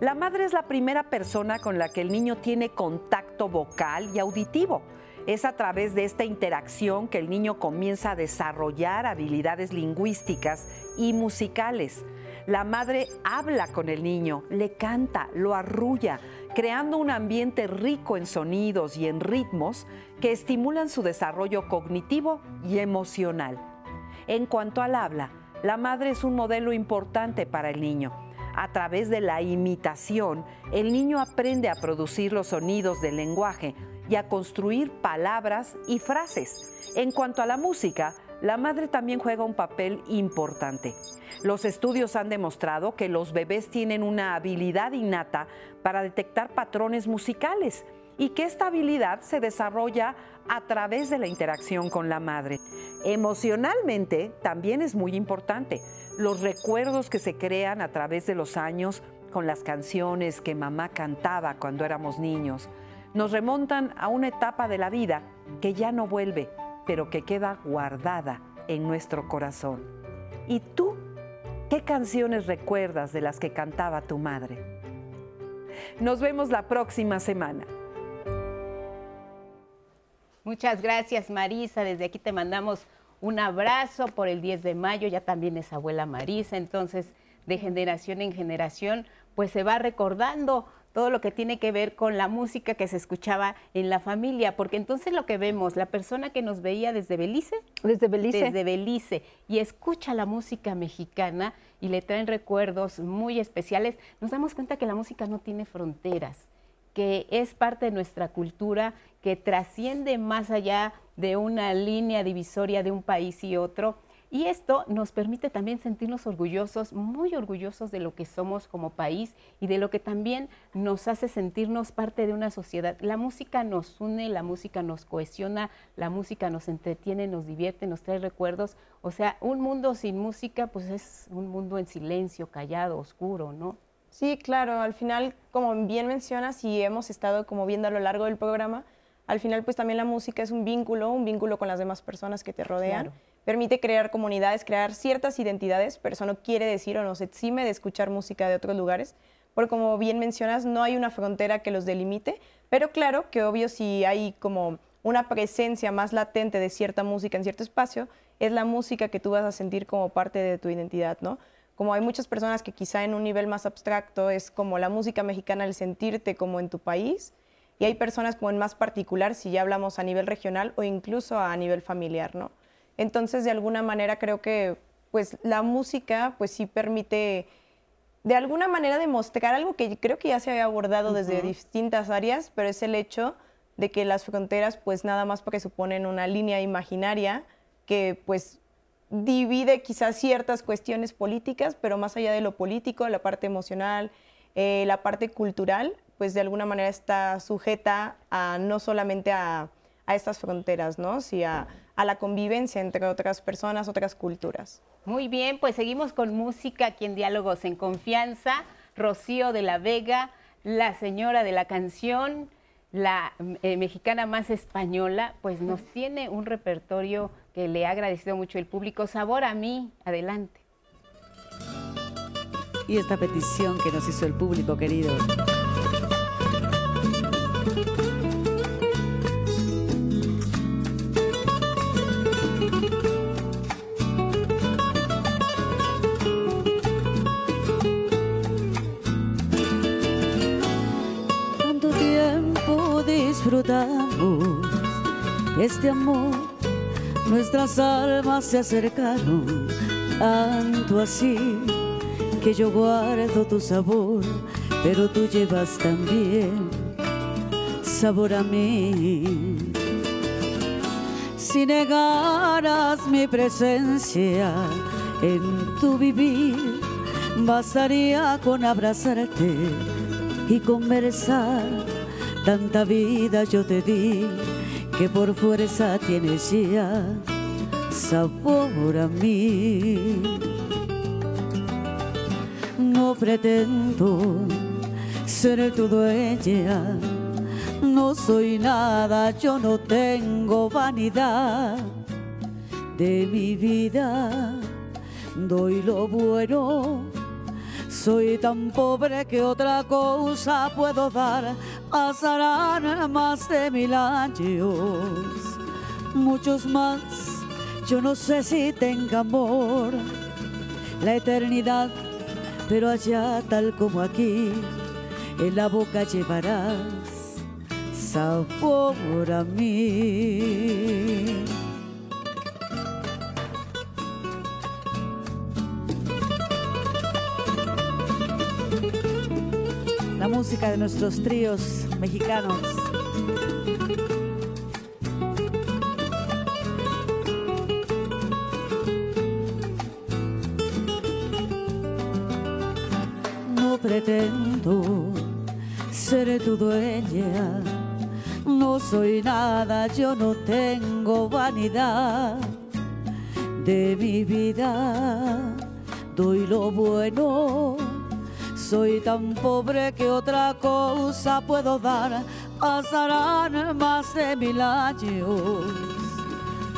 La madre es la primera persona con la que el niño tiene contacto vocal y auditivo. Es a través de esta interacción que el niño comienza a desarrollar habilidades lingüísticas y musicales. La madre habla con el niño, le canta, lo arrulla, creando un ambiente rico en sonidos y en ritmos que estimulan su desarrollo cognitivo y emocional. En cuanto al habla, la madre es un modelo importante para el niño. A través de la imitación, el niño aprende a producir los sonidos del lenguaje y a construir palabras y frases. En cuanto a la música, la madre también juega un papel importante. Los estudios han demostrado que los bebés tienen una habilidad innata para detectar patrones musicales y que esta habilidad se desarrolla a través de la interacción con la madre. Emocionalmente también es muy importante. Los recuerdos que se crean a través de los años con las canciones que mamá cantaba cuando éramos niños nos remontan a una etapa de la vida que ya no vuelve, pero que queda guardada en nuestro corazón. ¿Y tú? ¿Qué canciones recuerdas de las que cantaba tu madre? Nos vemos la próxima semana. Muchas gracias, Marisa. Desde aquí te mandamos un abrazo por el diez de mayo. Ya también es abuela Marisa. Entonces, de generación en generación, pues se va recordando todo lo que tiene que ver con la música que se escuchaba en la familia, porque entonces lo que vemos, la persona que nos veía desde Belice, desde Belice, desde Belice y escucha la música mexicana y le traen recuerdos muy especiales, nos damos cuenta que la música no tiene fronteras, que es parte de nuestra cultura, que trasciende más allá de una línea divisoria de un país y otro. Y esto nos permite también sentirnos orgullosos, muy orgullosos de lo que somos como país y de lo que también nos hace sentirnos parte de una sociedad. La música nos une, la música nos cohesiona, la música nos entretiene, nos divierte, nos trae recuerdos. O sea, un mundo sin música, pues es un mundo en silencio, callado, oscuro, ¿no? Sí, claro. Al final, como bien mencionas y hemos estado como viendo a lo largo del programa, al final pues también la música es un vínculo, un vínculo con las demás personas que te rodean. Claro. Permite crear comunidades, crear ciertas identidades, pero eso no quiere decir o nos exime de escuchar música de otros lugares, porque como bien mencionas, no hay una frontera que los delimite, pero claro que obvio si hay como una presencia más latente de cierta música en cierto espacio, es la música que tú vas a sentir como parte de tu identidad, ¿no? Como hay muchas personas que quizá en un nivel más abstracto es como la música mexicana, el sentirte como en tu país, y hay personas como en más particular si ya hablamos a nivel regional o incluso a nivel familiar, ¿no? Entonces, de alguna manera, creo que pues, la música pues, sí permite, de alguna manera, demostrar algo que creo que ya se había abordado uh-huh. desde distintas áreas, pero es el hecho de que las fronteras pues, nada más presuponen una línea imaginaria que pues, divide quizás ciertas cuestiones políticas, pero más allá de lo político, la parte emocional, eh, la parte cultural, pues de alguna manera está sujeta a no solamente a, a estas fronteras, ¿no? Si a, uh-huh. a la convivencia entre otras personas, otras culturas. Muy bien, pues seguimos con música aquí en Diálogos en Confianza. Rocío de la Vega, la señora de la canción, la eh, mexicana más española, pues nos tiene un repertorio que le ha agradecido mucho el público. Sabor a mí, adelante. Y esta petición que nos hizo el público, querido. Disfrutamos este amor, nuestras almas se acercaron tanto así que yo guardo tu sabor, pero tú llevas también sabor a mí. Si negaras mi presencia en tu vivir, bastaría con abrazarte y conversar. Tanta vida yo te di, que por fuerza tienes ya sabor a mí. No pretendo ser tu dueña, no soy nada, yo no tengo vanidad. de mi vida. Doy lo bueno, soy tan pobre que otra cosa puedo dar. Pasarán más de mil años, muchos más, yo no sé si tenga amor. La eternidad, pero allá tal como aquí, en la boca llevarás sabor a mí. La música de nuestros tríos mexicanos. No pretendo ser tu dueña, no soy nada, yo no tengo vanidad de mi vida, doy lo bueno. Soy tan pobre que otra cosa puedo dar. Pasarán más de mil años,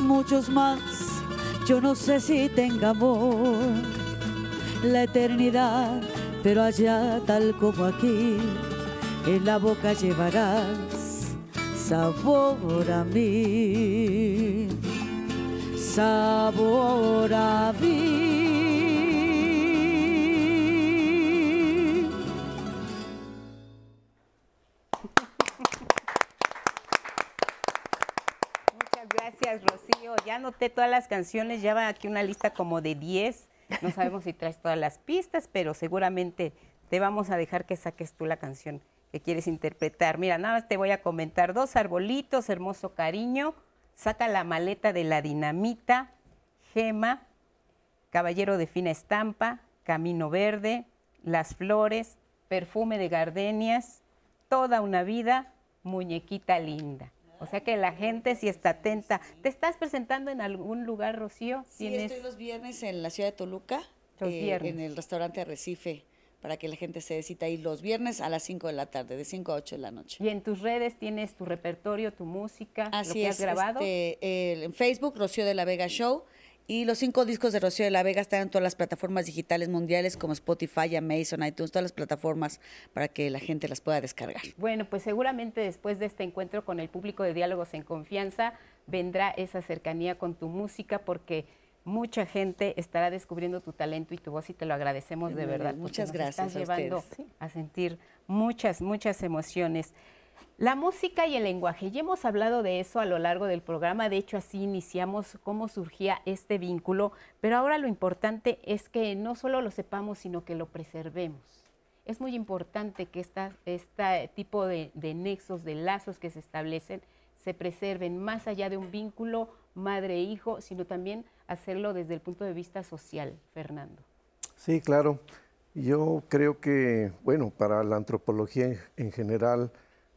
muchos más, yo no sé si tenga amor. La eternidad, pero allá tal como aquí, en la boca llevarás sabor a mí. Sabor a mí. Rocío, ya anoté todas las canciones, ya va aquí una lista como de diez, no sabemos si traes todas las pistas, pero seguramente te vamos a dejar que saques tú la canción que quieres interpretar. Mira, nada más te voy a comentar: Dos arbolitos, Hermoso cariño, Saca la maleta de la dinamita, Gema, Caballero de fina estampa, Camino verde, Las flores, Perfume de gardenias, Toda una vida, Muñequita linda. O sea que la gente sí está atenta. Sí. ¿Te estás presentando en algún lugar, Rocío? Sí, estoy los viernes en la ciudad de Toluca, los eh, viernes. En el restaurante Arrecife, para que la gente se cita ahí los viernes a las cinco de la tarde, de cinco a ocho de la noche. ¿Y en tus redes tienes tu repertorio, tu música, así lo que es, has grabado? Este, eh, en Facebook, Rocío de la Vega Show, y los cinco discos de Rocío de la Vega están en todas las plataformas digitales mundiales como Spotify, Amazon, iTunes, todas las plataformas para que la gente las pueda descargar. Bueno, pues seguramente después de este encuentro con el público de Diálogos en Confianza vendrá esa cercanía con tu música, porque mucha gente estará descubriendo tu talento y tu voz, y te lo agradecemos de verdad. Muchas gracias. Estás llevando a sentir muchas, muchas emociones. La música y el lenguaje, ya hemos hablado de eso a lo largo del programa, de hecho así iniciamos cómo surgía este vínculo, pero ahora lo importante es que no solo lo sepamos, sino que lo preservemos. Es muy importante que esta, este tipo de, de nexos, de lazos que se establecen, se preserven más allá de un vínculo madre-hijo, sino también hacerlo desde el punto de vista social, Fernando. Sí, claro. Yo creo que, bueno, para la antropología en, en general,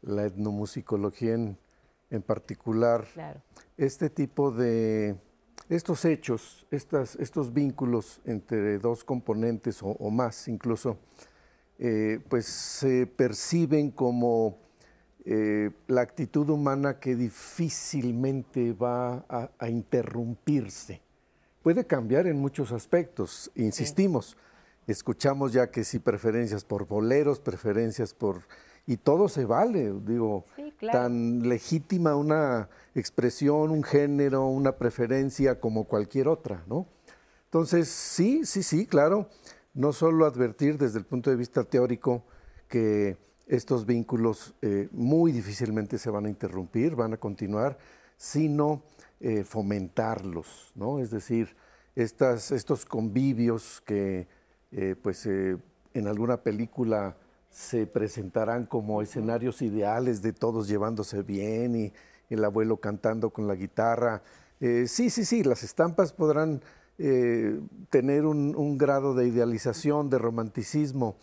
la etnomusicología en, en particular, claro, este tipo de, estos hechos, estas, estos vínculos entre dos componentes o, o más incluso, eh, pues se perciben como eh, la actitud humana que difícilmente va a, a interrumpirse. Puede cambiar en muchos aspectos, insistimos, sí, escuchamos ya que sí preferencias por boleros, preferencias por... Y todo se vale, digo, sí, claro, tan legítima una expresión, un género, una preferencia como cualquier otra, ¿no? Entonces, sí, sí, sí, claro, no solo advertir desde el punto de vista teórico que estos vínculos eh, muy difícilmente se van a interrumpir, van a continuar, sino eh, fomentarlos, ¿no? Es decir, estas, estos convivios que, eh, pues, eh, en alguna película se presentarán como escenarios ideales de todos llevándose bien y el abuelo cantando con la guitarra. Eh, sí, sí, sí, las estampas podrán eh, tener un, un grado de idealización, de romanticismo,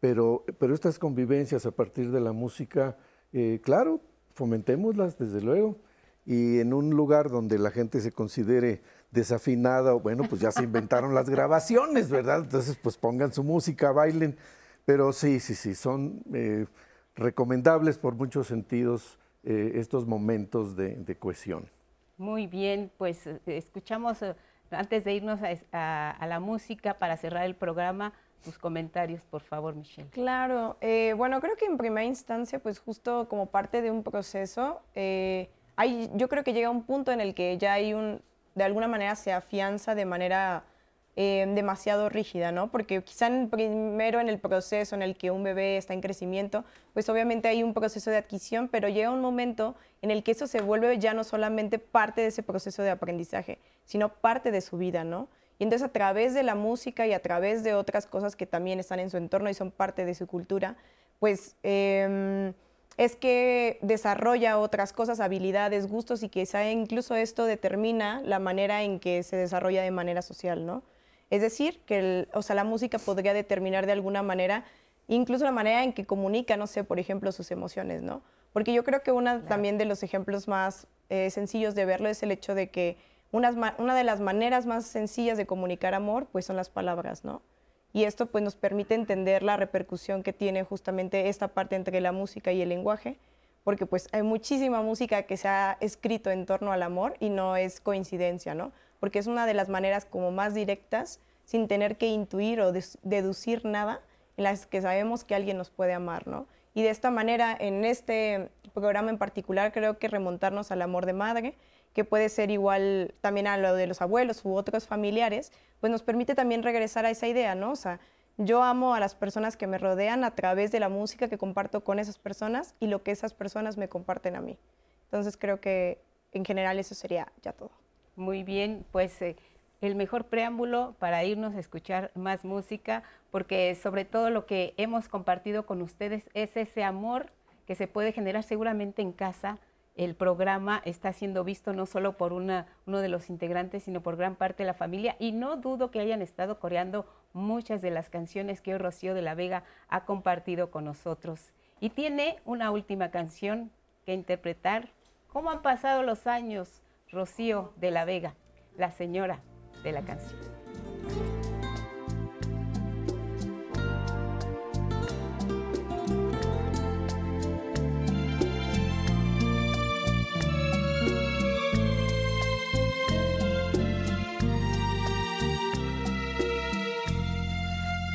pero, pero estas convivencias a partir de la música, eh, claro, fomentémoslas desde luego. Y en un lugar donde la gente se considere desafinada, bueno, pues ya se inventaron las grabaciones, ¿verdad? Entonces, pues pongan su música, bailen. Pero sí, sí, sí, son eh, recomendables por muchos sentidos eh, estos momentos de, de cohesión. Muy bien, pues escuchamos, antes de irnos a, a, a la música, para cerrar el programa, tus comentarios, por favor, Michelle. Claro, eh, bueno, creo que en primera instancia, pues justo como parte de un proceso, eh, hay, yo creo que llega un punto en el que ya hay un, de alguna manera se afianza de manera eh, demasiado rígida, ¿no? Porque quizá en, primero en el proceso en el que un bebé está en crecimiento, pues obviamente hay un proceso de adquisición, pero llega un momento en el que eso se vuelve ya no solamente parte de ese proceso de aprendizaje, sino parte de su vida, ¿no? Y entonces a través de la música y a través de otras cosas que también están en su entorno y son parte de su cultura, pues eh, es que desarrolla otras cosas, habilidades, gustos, y quizá incluso esto determina la manera en que se desarrolla de manera social, ¿no? Es decir, que el, o sea, la música podría determinar de alguna manera incluso la manera en que comunica, no sé, por ejemplo, sus emociones, ¿no? Porque yo creo que uno claro. también de los ejemplos más eh, sencillos de verlo es el hecho de que Una, una de las maneras más sencillas de comunicar amor, pues son las palabras, ¿no? Y esto pues nos permite entender la repercusión que tiene justamente esta parte entre la música y el lenguaje, porque pues hay muchísima música que se ha escrito en torno al amor y no es coincidencia, ¿no? Porque es una de las maneras como más directas, sin tener que intuir o deducir nada, en las que sabemos que alguien nos puede amar, ¿no? Y de esta manera, en este programa en particular, creo que remontarnos al amor de madre, que puede ser igual también a lo de los abuelos u otros familiares, pues nos permite también regresar a esa idea, ¿no? O sea, yo amo a las personas que me rodean a través de la música que comparto con esas personas y lo que esas personas me comparten a mí. Entonces creo que en general eso sería ya todo. Muy bien, pues eh, el mejor preámbulo para irnos a escuchar más música, porque sobre todo lo que hemos compartido con ustedes es ese amor que se puede generar seguramente en casa. El programa está siendo visto no solo por una, uno de los integrantes, sino por gran parte de la familia. Y no dudo que hayan estado coreando muchas de las canciones que hoy Rocío de la Vega ha compartido con nosotros. Y tiene una última canción que interpretar. ¿Cómo han pasado los años, Rocío de la Vega, la señora de la canción?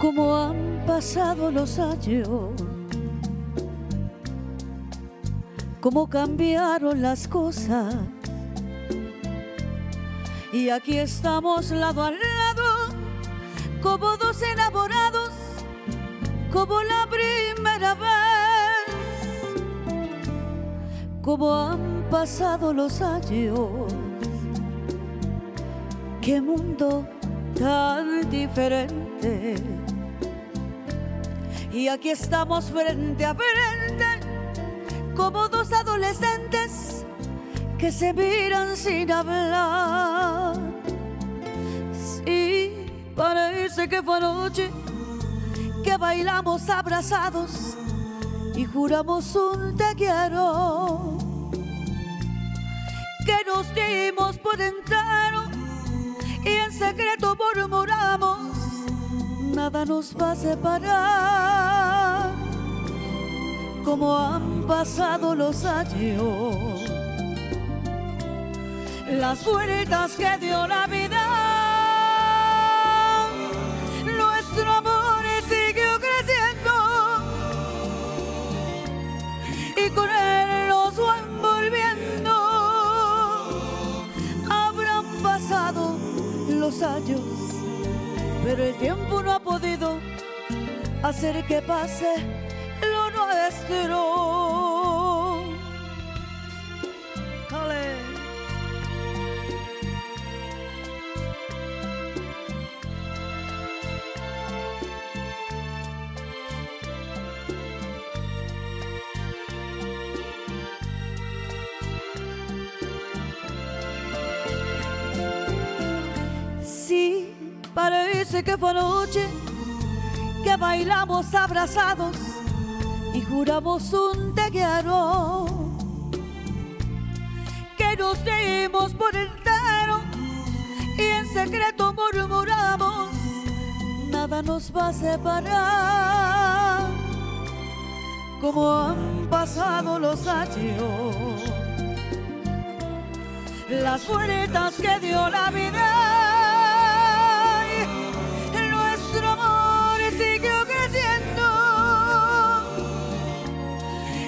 Como han pasado los años, cómo cambiaron las cosas, y aquí estamos lado a lado, como dos enamorados, como la primera vez. Como han pasado los años, qué mundo tan diferente. Y aquí estamos frente a frente, como dos adolescentes que se miran sin hablar. Sí, parece que fue anoche que bailamos abrazados y juramos un te quiero, que nos dimos por entero y en secreto murmuramos: nada nos va a separar. Como han pasado los años, las vueltas que dio la vida, nuestro amor siguió creciendo y con él nos van envolviendo. Habrán pasado los años, pero el tiempo no ha podido hacer que pase lo nuestro. ¡Ale! Sí, parece que fue anoche que bailamos abrazados y juramos un te quiero, que nos dimos por entero y en secreto murmuramos: nada nos va a separar. Como han pasado los años, las vueltas que dio la vida. Y nuestro amor siguió creciendo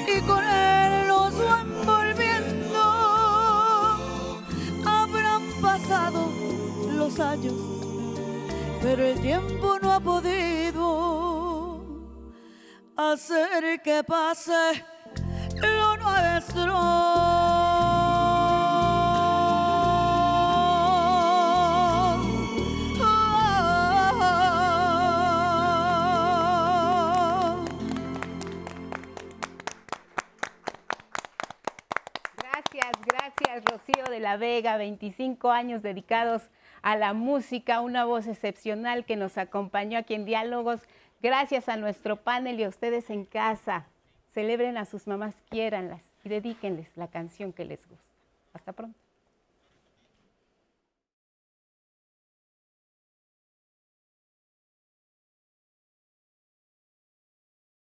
y con él nos va envolviendo. Habrán pasado los años, pero el tiempo no ha podido hacer que pase lo nuestro. Gracias, Rocío de la Vega, veinticinco años dedicados a la música, una voz excepcional que nos acompañó aquí en Diálogos. Gracias a nuestro panel y a ustedes en casa. Celebren a sus mamás, quiéranlas y dedíquenles la canción que les gusta. Hasta pronto.